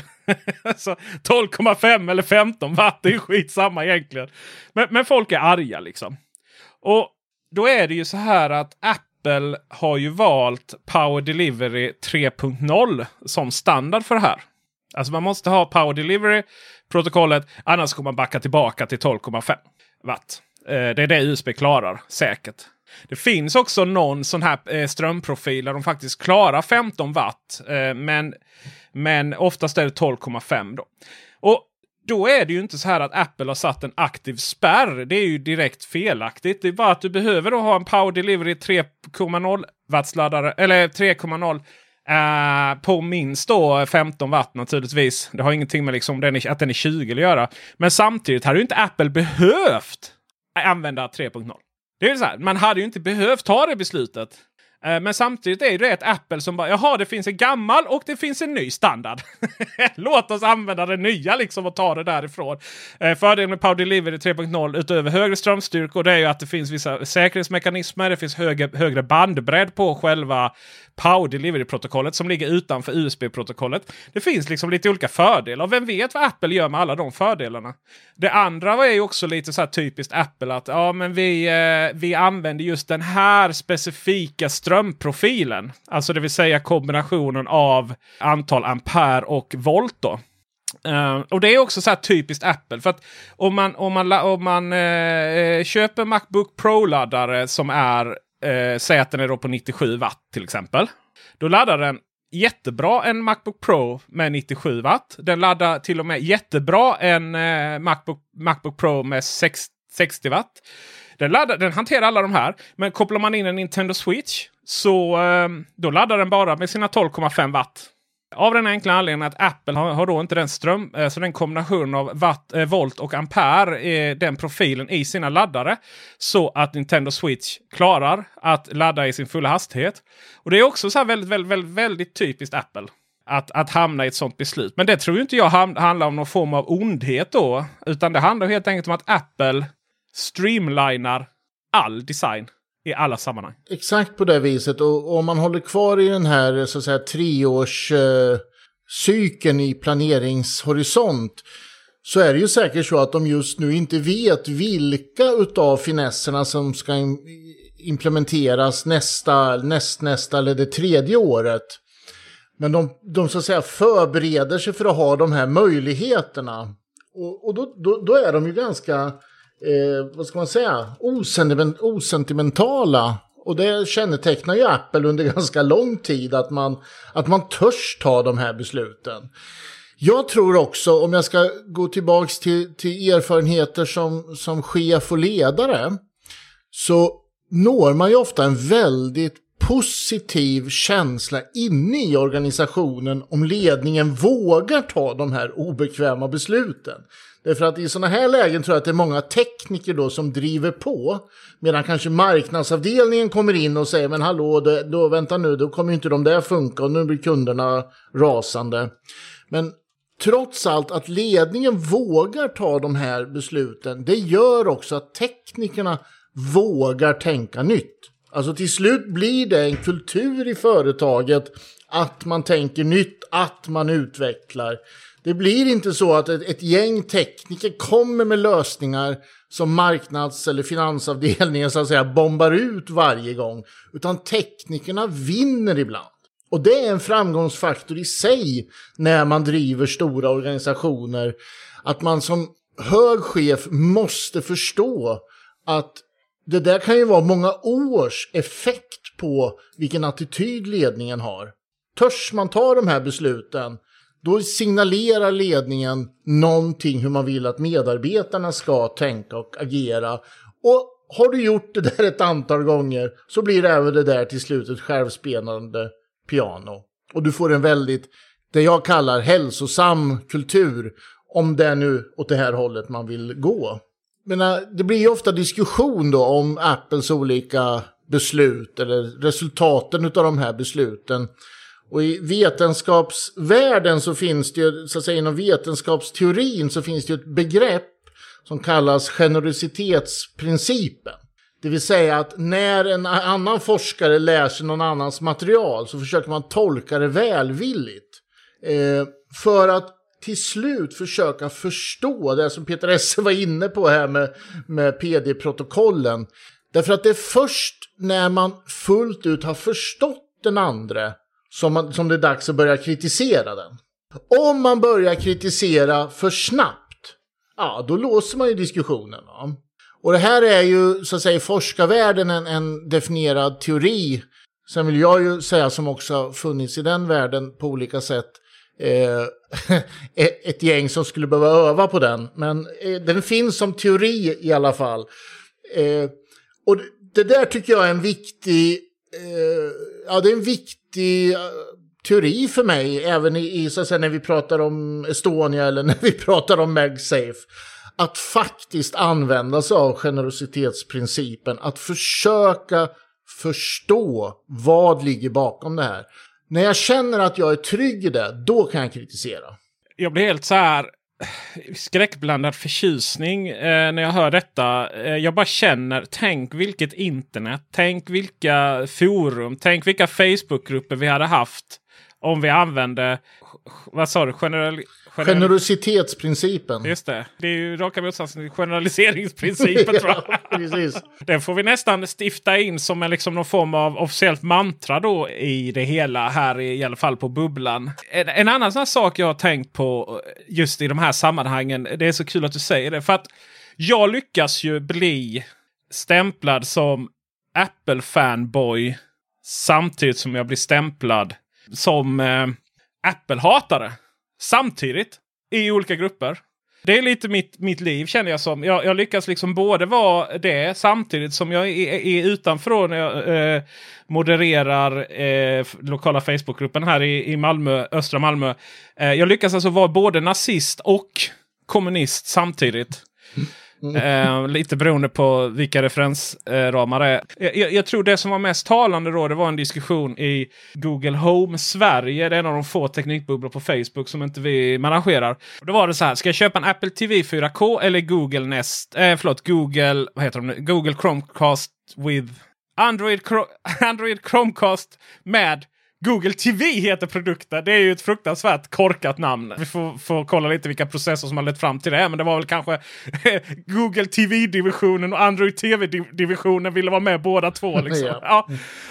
Så tolv komma fem eller femton watt är ju skitsamma egentligen. Men, men folk är arga liksom. Och då är det ju så här att Apple Apple har ju valt Power Delivery tre punkt noll som standard för det här. Alltså man måste ha Power Delivery-protokollet, annars kommer man backa tillbaka till tolv komma fem watt. Det är det U S B klarar, säkert. Det finns också någon sån här strömprofil där de faktiskt klarar femton watt. Men, men oftast är det tolv komma fem då. Och då är det ju inte så här att Apple har satt en aktiv spärr. Det är ju direkt felaktigt. Det är bara att du behöver då ha en Power Delivery tre komma noll wattsladdare. Eller tre komma noll. Uh, på minst då femton watt naturligtvis. Det har ingenting med liksom den är, att den är tjugo att göra. Men samtidigt hade ju inte Apple behövt använda tre punkt noll. Det är så här, man hade ju inte behövt ta det beslutet. Uh, men samtidigt är det ett Apple som bara, jaha, det finns en gammal och det finns en ny standard. Låt oss använda det nya liksom och ta det därifrån. Uh, fördelen med Power Delivery tre punkt noll utöver högre strömstyrkor, det är ju att det finns vissa säkerhetsmekanismer. Det finns hög, högre bandbredd på själva Power Delivery-protokollet som ligger utanför U S B-protokollet. Det finns liksom lite olika fördelar. Och vem vet vad Apple gör med alla de fördelarna? Det andra är ju också lite så här typiskt Apple att ja, men vi, eh, vi använder just den här specifika strömprofilen. Alltså det vill säga kombinationen av antal ampere och volt då. Uh, och det är också så här typiskt Apple, för att om man, om man, om man eh, köper MacBook Pro-laddare som är Eh, säg att den är då på nittiosju watt till exempel. Då laddar den jättebra en MacBook Pro med nittiosju watt. Den laddar till och med jättebra en eh, MacBook, MacBook Pro med sextio watt. Den, laddar, den hanterar alla de här. Men kopplar man in en Nintendo Switch så eh, då laddar den bara med sina tolv komma fem watt. Av den enkla anledningen att Apple har, har då inte den ström, eh, så den kombination av watt, eh, volt och ampere, eh, den profilen i sina laddare. Så att Nintendo Switch klarar att ladda i sin fulla hastighet. Och det är också så här väldigt, väldigt, väldigt, väldigt typiskt Apple. Att, att hamna i ett sånt beslut. Men det tror ju inte jag ham- handlar om någon form av ondhet då. Utan det handlar helt enkelt om att Apple streamlinar all design. I alla sammanhang. Exakt på det viset. Och om man håller kvar i den här så att säga treårscykeln eh, i planeringshorisont, så är det ju säkert så att de just nu inte vet vilka utav finesserna som ska im- implementeras nästa, näst, nästa eller det tredje året. Men de, de så att säga förbereder sig för att ha de här möjligheterna. Och, och då, då, då är de ju ganska... Eh, vad ska man säga, osentiment- osentimentala, och det kännetecknar ju Apple under ganska lång tid, att man, att man törs ta de här besluten. Jag tror också, om jag ska gå tillbaka till, till erfarenheter som, som chef och ledare, så når man ju ofta en väldigt positiv känsla inne i organisationen om ledningen vågar ta de här obekväma besluten. Därför att i sådana här lägen tror jag att det är många tekniker då som driver på, medan kanske marknadsavdelningen kommer in och säger, men hallå, då, då, vänta nu, då kommer ju inte de där funka och nu blir kunderna rasande. Men trots allt att ledningen vågar ta de här besluten, det gör också att teknikerna vågar tänka nytt. Alltså till slut blir det en kultur i företaget att man tänker nytt, att man utvecklar. Det blir inte så att ett, ett gäng tekniker kommer med lösningar som marknads- eller finansavdelningen så att säga bombar ut varje gång. Utan teknikerna vinner ibland. Och det är en framgångsfaktor i sig när man driver stora organisationer. Att man som hög chef måste förstå att det där kan ju vara många års effekt på vilken attityd ledningen har. Törs man ta de här besluten, då signalerar ledningen någonting hur man vill att medarbetarna ska tänka och agera. Och har du gjort det där ett antal gånger, så blir det även det där till slut ett självspelande piano. Och du får en väldigt, det jag kallar hälsosam kultur, om det är nu åt det här hållet man vill gå. Men det blir ju ofta diskussion då om Apples olika beslut eller resultaten av de här besluten. Och i vetenskapsvärlden så finns det ju, så att säga inom vetenskapsteorin så finns det ju ett begrepp som kallas generositetsprincipen. Det vill säga att när en annan forskare läser någon annans material så försöker man tolka det välvilligt. Eh, för att till slut försöka förstå det som Peter Esse var inne på här med, med P D-protokollen. Därför att det är först när man fullt ut har förstått den andra som, man, som det är dags att börja kritisera den. Om man börjar kritisera för snabbt, ja, då låser man ju diskussionen. Ja. Och det här är ju så att säga i forskarvärlden en, en definierad teori. Sen vill jag ju säga, som också har funnits i den världen på olika sätt, eh, ett gäng som skulle behöva öva på den. Men eh, den finns som teori i alla fall. Eh, och det där tycker jag är en viktig, eh, ja, det är en viktig teori för mig. Även i, i så att säga, när vi pratar om Estonia eller när vi pratar om MagSafe. Att faktiskt använda sig av generositetsprincipen. Att försöka förstå vad ligger bakom det här. När jag känner att jag är trygg i det, då kan jag kritisera. Jag blir helt så här skräckblandad förtjusning eh, när jag hör detta. Eh, jag bara känner, tänk vilket internet, tänk vilka forum, tänk vilka Facebookgrupper vi hade haft om vi använde, vad sa du, generell... Gener- generositetsprincipen. Just det. Det är ju raka motsatsen till generaliseringsprincipen, tror jag. Ja, precis. Den får vi nästan stifta in som en, liksom, någon form av officiellt mantra då i det hela här, i alla fall på bubblan. En, en annan sån sak jag har tänkt på just i de här sammanhangen, det är så kul att du säger det, för att jag lyckas ju bli stämplad som Apple-fanboy samtidigt som jag blir stämplad som eh, Apple-hatare. Samtidigt, i olika grupper. Det är lite mitt, mitt liv, känner jag som. Jag, jag lyckas liksom både vara det samtidigt som jag är, är utanför när jag eh, modererar eh, lokala Facebookgruppen här i, i Malmö, östra Malmö. Eh, jag lyckas alltså vara både nazist och kommunist samtidigt. Eh, lite beroende på vilka referensramar eh, det är. Jag, jag tror det som var mest talande då, det var en diskussion i Google Home Sverige. Det är en av de få teknikbubblor på Facebook som inte vi managerar. Då var det så här, ska jag köpa en Apple T V fyra K eller Google Nest? Eh, förlåt, Google, vad heter de nu? Google Chromecast with Android, Android Chromecast med Google T V heter produkten. Det är ju ett fruktansvärt korkat namn. Vi får, får kolla lite vilka processer som har lett fram till det. Men det var väl kanske Google T V-divisionen och Android T V-divisionen ville vara med båda två. Liksom. Ja.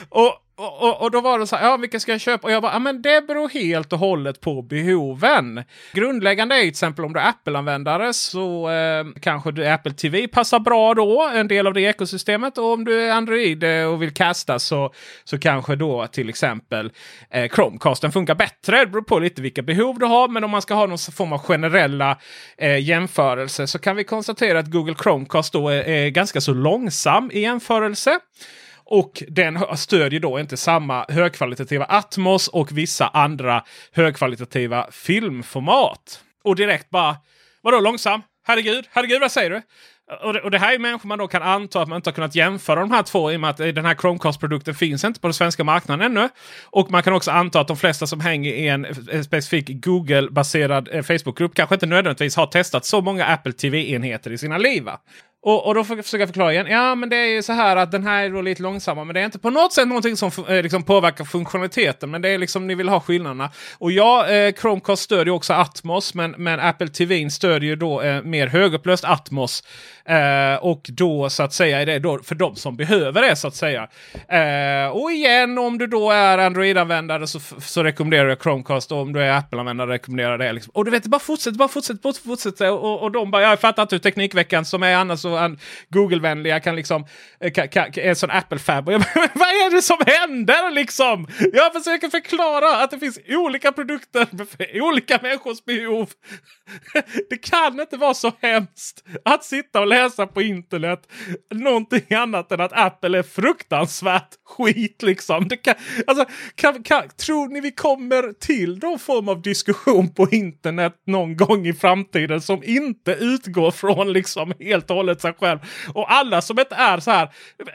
Och, och, och då var det så här, ja, vilka ska jag köpa? Och jag bara, ja, men det beror helt och hållet på behoven. Grundläggande är till exempel om du är Apple-användare så eh, kanske du, Apple T V passar bra då. En del av det ekosystemet. Och om du är Android och vill kasta så, så kanske då till exempel eh, Chromecasten funkar bättre. Det beror på lite vilka behov du har. Men om man ska ha någon form av generella eh, jämförelse så kan vi konstatera att Google Chromecast då är, är ganska så långsam i jämförelse. Och den stödjer då inte samma högkvalitativa Atmos och vissa andra högkvalitativa filmformat. Och direkt bara, vadå långsam? Herregud, herregud vad säger du? Och det, och det här är människor man då kan anta att man inte har kunnat jämföra de här två, i och med att den här Chromecast-produkten finns inte på den svenska marknaden ännu. Och man kan också anta att de flesta som hänger i en specifik Google-baserad Facebookgrupp kanske inte nödvändigtvis har testat så många Apple T V-enheter i sina liv, va? Och, och då får jag försöka förklara igen. Ja, men det är ju så här att den här är då lite långsammare. Men det är inte på något sätt någonting som eh, liksom påverkar funktionaliteten. Men det är liksom, ni vill ha skillnaderna. Och ja, eh, Chromecast stödjer också Atmos. Men, men Apple T V stödjer ju då eh, mer högupplöst Atmos. Eh, och då så att säga är det då för de som behöver det så att säga. Eh, och igen, om du då är Android-användare så, så rekommenderar jag Chromecast. Och om du är Apple-användare rekommenderar det. Liksom. Och du vet, bara fortsätt, bara fortsätt, bara fortsätt. Och, och de bara, jag fattar att du Teknikveckan som är annars så Google-vänliga kan liksom kan, kan, är en sån Apple-fab. Och jag bara, vad är det som händer liksom? Jag försöker förklara att det finns olika produkter för olika människors behov. Det kan inte vara så hemskt att sitta och läsa på internet någonting annat än att Apple är fruktansvärt skit liksom. Det kan, alltså, kan, kan, tror ni vi kommer till någon form av diskussion på internet någon gång i framtiden som inte utgår från liksom helt och hållet sig själv? Och alla som inte är så här,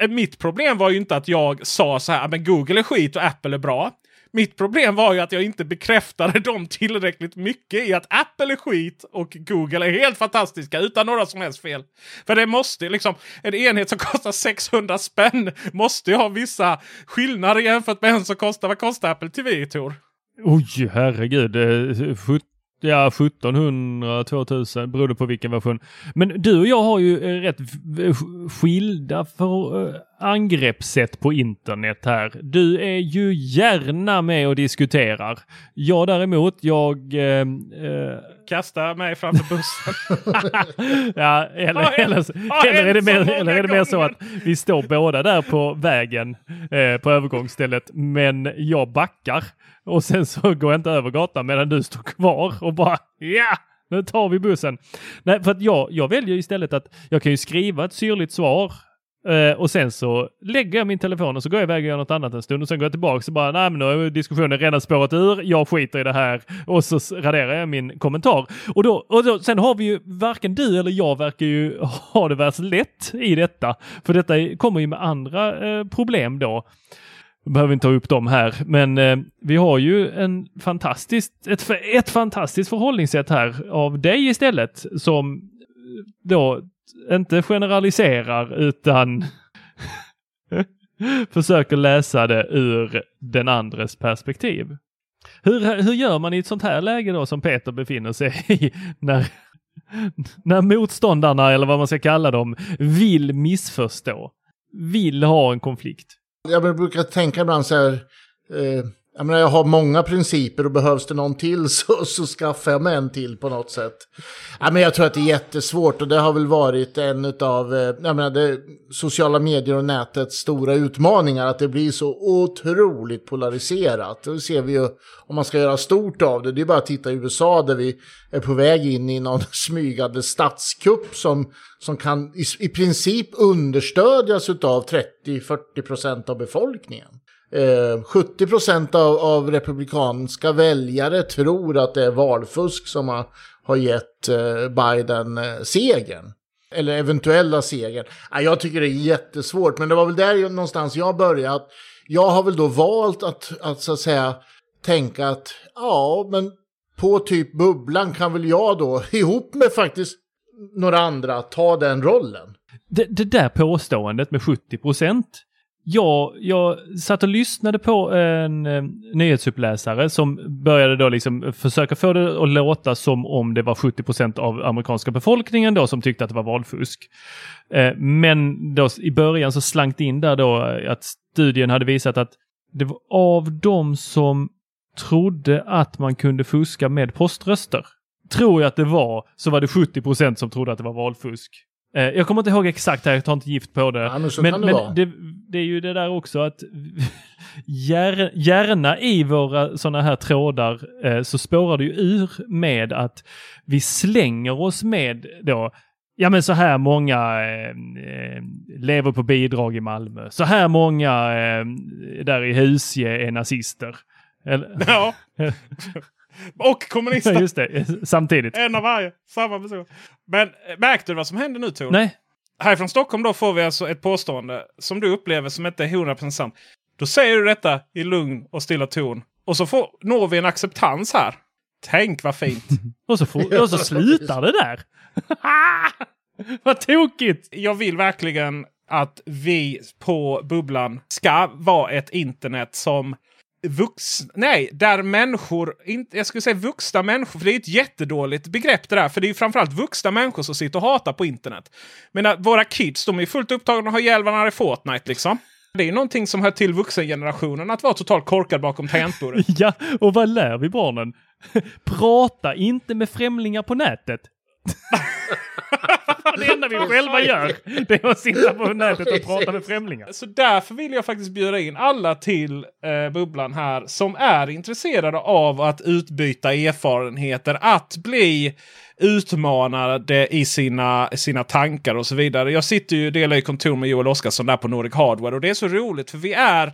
mitt problem var ju inte att jag sa så här, men Google är skit och Apple är bra. Mitt problem var ju att jag inte bekräftade dem tillräckligt mycket i att Apple är skit och Google är helt fantastiska utan några som helst fel. För det måste liksom, en enhet som kostar sexhundra spänn måste ju ha vissa skillnader jämfört med en som kostar, vad kostar Apple T V, Tor? Oj, herregud, sjutton ja, sjuttonhundra, tvåtusen beroende på vilken version. Men du och jag har ju rätt skilda för angreppssätt på internet här. Du är ju gärna med och diskuterar. Jag däremot, jag... Eh, eh... kastar mig framför bussen. Ja, eller, ah, eller, ah, eller är det mer, eller är det mer så att vi står båda där på vägen eh, på övergångsstället, men jag backar och sen så går jag inte över gatan medan du står kvar och bara ja! Yeah! Nu tar vi bussen. Nej, för att jag, jag väljer istället att jag kan ju skriva ett syrligt svar Uh, och sen så lägger jag min telefon och så går jag iväg och gör något annat en stund och sen går jag tillbaka och bara, nej men nu har diskussionen redan spårat ur, jag skiter i det här, och så raderar jag min kommentar och då, och då, sen har vi ju varken du eller jag verkar ju ha det värst lätt i detta, för detta kommer ju med andra uh, problem då. Behöver inte ta upp dem här, men eh, vi har ju en fantastiskt ett, ett fantastiskt förhållningssätt här av dig istället, som då inte generaliserar utan försöker läsa det ur den andres perspektiv. Hur, hur gör man i ett sånt här läge då som Peter befinner sig i, när, när motståndarna, eller vad man ska kalla dem, vill missförstå, vill ha en konflikt? Jag brukar tänka ibland så här, eh, jag menar, jag har många principer och behövs det någon till så, så skaffar jag mig en till på något sätt. Jag menar, jag tror att det är jättesvårt och det har väl varit en utav, jag menar, det, sociala medier och nätets stora utmaningar, att det blir så otroligt polariserat. Det ser vi ju, om man ska göra stort av det, det är bara att titta i U S A där vi är på väg in i någon smygande statskupp som, som kan i, i princip understödjas utav trettio till fyrtio procent av befolkningen. sjuttio procent av, av republikanska väljare tror att det är valfusk som har, har gett eh, Biden eh, segern. Eller eventuella segern. Ja, jag tycker det är jättesvårt, men det var väl där någonstans jag började. Att jag har väl då valt att, att så att säga tänka att ja, men på typ bubblan kan väl jag då ihop med faktiskt några andra ta den rollen. Det, det där påståendet med sjuttio procent. Ja, jag satt och lyssnade på en eh, nyhetsuppläsare som började då liksom försöka få det att låta som om det var sjuttio procent av amerikanska befolkningen då som tyckte att det var valfusk. Eh, men då, i början så slankt in där då att studien hade visat att det var av de som trodde att man kunde fuska med poströster, tror jag att det var, så var det sjuttio procent som trodde att det var valfusk. Jag kommer inte ihåg exakt här, jag tar inte gift på det. Ja, men men, det, men det, det är ju det där också att gärna i våra sådana här trådar eh, så spårar det ju ur med att vi slänger oss med då, ja men så här många eh, lever på bidrag i Malmö. Så här många eh, där i Husje är nazister. Eller? Ja. Och kommunister. Just det, samtidigt. En av varje, samma person. Men märkte du vad som hände nu, Tor? Nej. Här från Stockholm då får vi alltså ett påstående som du upplever som inte är hundra procent sant. Då säger du detta i lugn och stilla ton. Och så får, når vi en acceptans här. Tänk vad fint. och, så får, och så slutar det där. Vad tokigt. Jag vill verkligen att vi på bubblan ska vara ett internet som... Vux, nej, där människor, inte, jag skulle säga vuxna människor, för det är ett jättedåligt begrepp det där, för det är ju framförallt vuxna människor som sitter och hatar på internet. Men våra kids, de är fullt upptagna och har hjälvarna i Fortnite liksom. Det är ju någonting som hör till vuxengenerationen, att vara totalt korkad bakom tangentbordet. Ja, och vad lär vi barnen? Prata inte med främlingar på nätet. Det enda vi själva gör, det är att sitta på nätet och prata med främlingar. Så därför vill jag faktiskt bjuda in alla till eh, bubblan här som är intresserade av att utbyta erfarenheter, att bli utmanade i sina, sina tankar och så vidare. Jag sitter ju och delar i kontor med Joel Oskarsson där på Nordic Hardware, och det är så roligt för vi är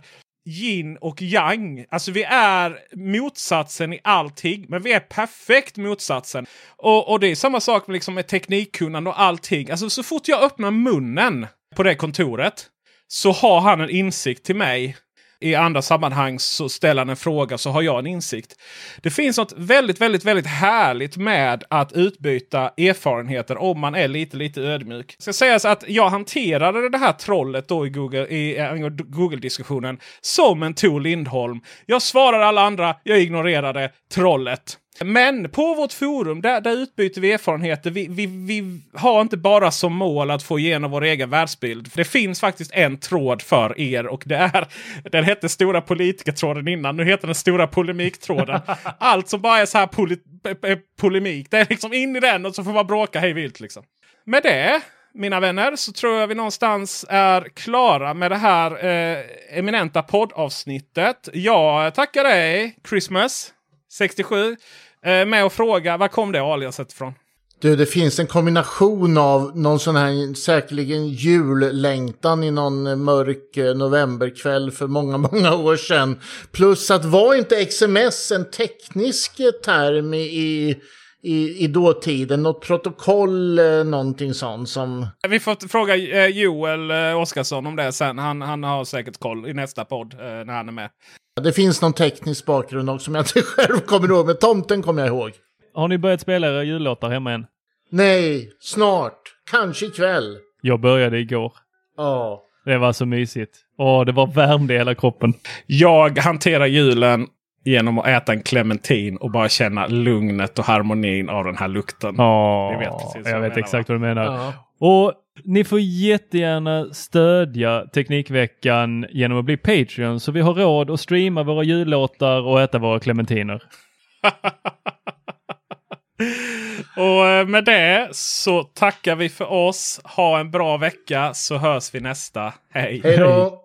yin och yang. Alltså vi är motsatsen i allting. Men vi är perfekt motsatsen. Och, och det är samma sak med, liksom, med teknikkunnande och allting. Alltså så fort jag öppnar munnen på det kontoret så har han en insikt till mig. I andra sammanhang så ställer han en fråga så har jag en insikt. Det finns något väldigt, väldigt, väldigt härligt med att utbyta erfarenheter om man är lite, lite ödmjuk. Det ska sägas att jag hanterade det här trollet då i Google, i äh, Google-diskussionen som en Tor Lindholm. Jag svarade alla andra, jag ignorerade trollet. Men på vårt forum, där, där utbyter vi erfarenheter. Vi, vi, vi har inte bara som mål att få igenom vår egen världsbild. Det finns faktiskt en tråd för er, och det är, den hette stora politikertråden innan. Nu heter den stora polemiktråden. Allt som bara är så här poli- polemik. Det är liksom in i den och så får man bråka hej vilt liksom. Med det, mina vänner, så tror jag vi någonstans är klara med det här eh, eminenta poddavsnittet. Jag tackar dig, Christmas sextiosju, eh, med att fråga, var kom det aliaset ifrån? Du, det finns en kombination av någon sån här säkerligen jullängtan i någon mörk novemberkväll för många, många år sedan. Plus att var inte X M S en teknisk term i... I, i dåtiden, något protokoll, någonting sånt som... Vi får fråga Joel Oskarsson om det sen. Han, han har säkert koll i nästa podd när han är med. Det finns någon teknisk bakgrund också som jag inte själv kommer ihåg, men tomten kommer jag ihåg. Har ni börjat spela era jullåtar hemma än? Nej, snart. Kanske ikväll. Jag började igår. Ja. Det var så mysigt. Åh, det var värmd i hela kroppen. Jag hanterar julen genom att äta en clementin och bara känna lugnet och harmonin av den här lukten. Ja, oh, jag vet, jag vet exakt vad du menar. Uh-huh. Och ni får jättegärna stödja Teknikveckan genom att bli Patreon, så vi har råd att streama våra jullåtar och äta våra clementiner. Och med det så tackar vi för oss. Ha en bra vecka, så hörs vi nästa. Hej! Hej då!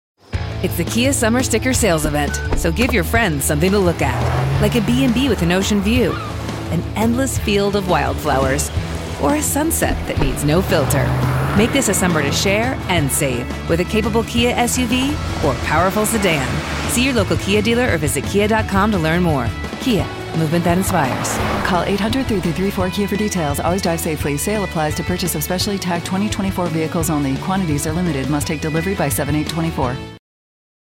It's the Kia Summer Sticker Sales Event, so give your friends something to look at, like a B and B with an ocean view, an endless field of wildflowers, or a sunset that needs no filter. Make this a summer to share and save with a capable Kia S U V or powerful sedan. See your local Kia dealer or visit kia dot com to learn more. Kia, movement that inspires. Call eight hundred three three four K I A for details. Always drive safely. Sale applies to purchase of specially tagged twenty twenty-four vehicles only. Quantities are limited. Must take delivery by seven eight twenty-four.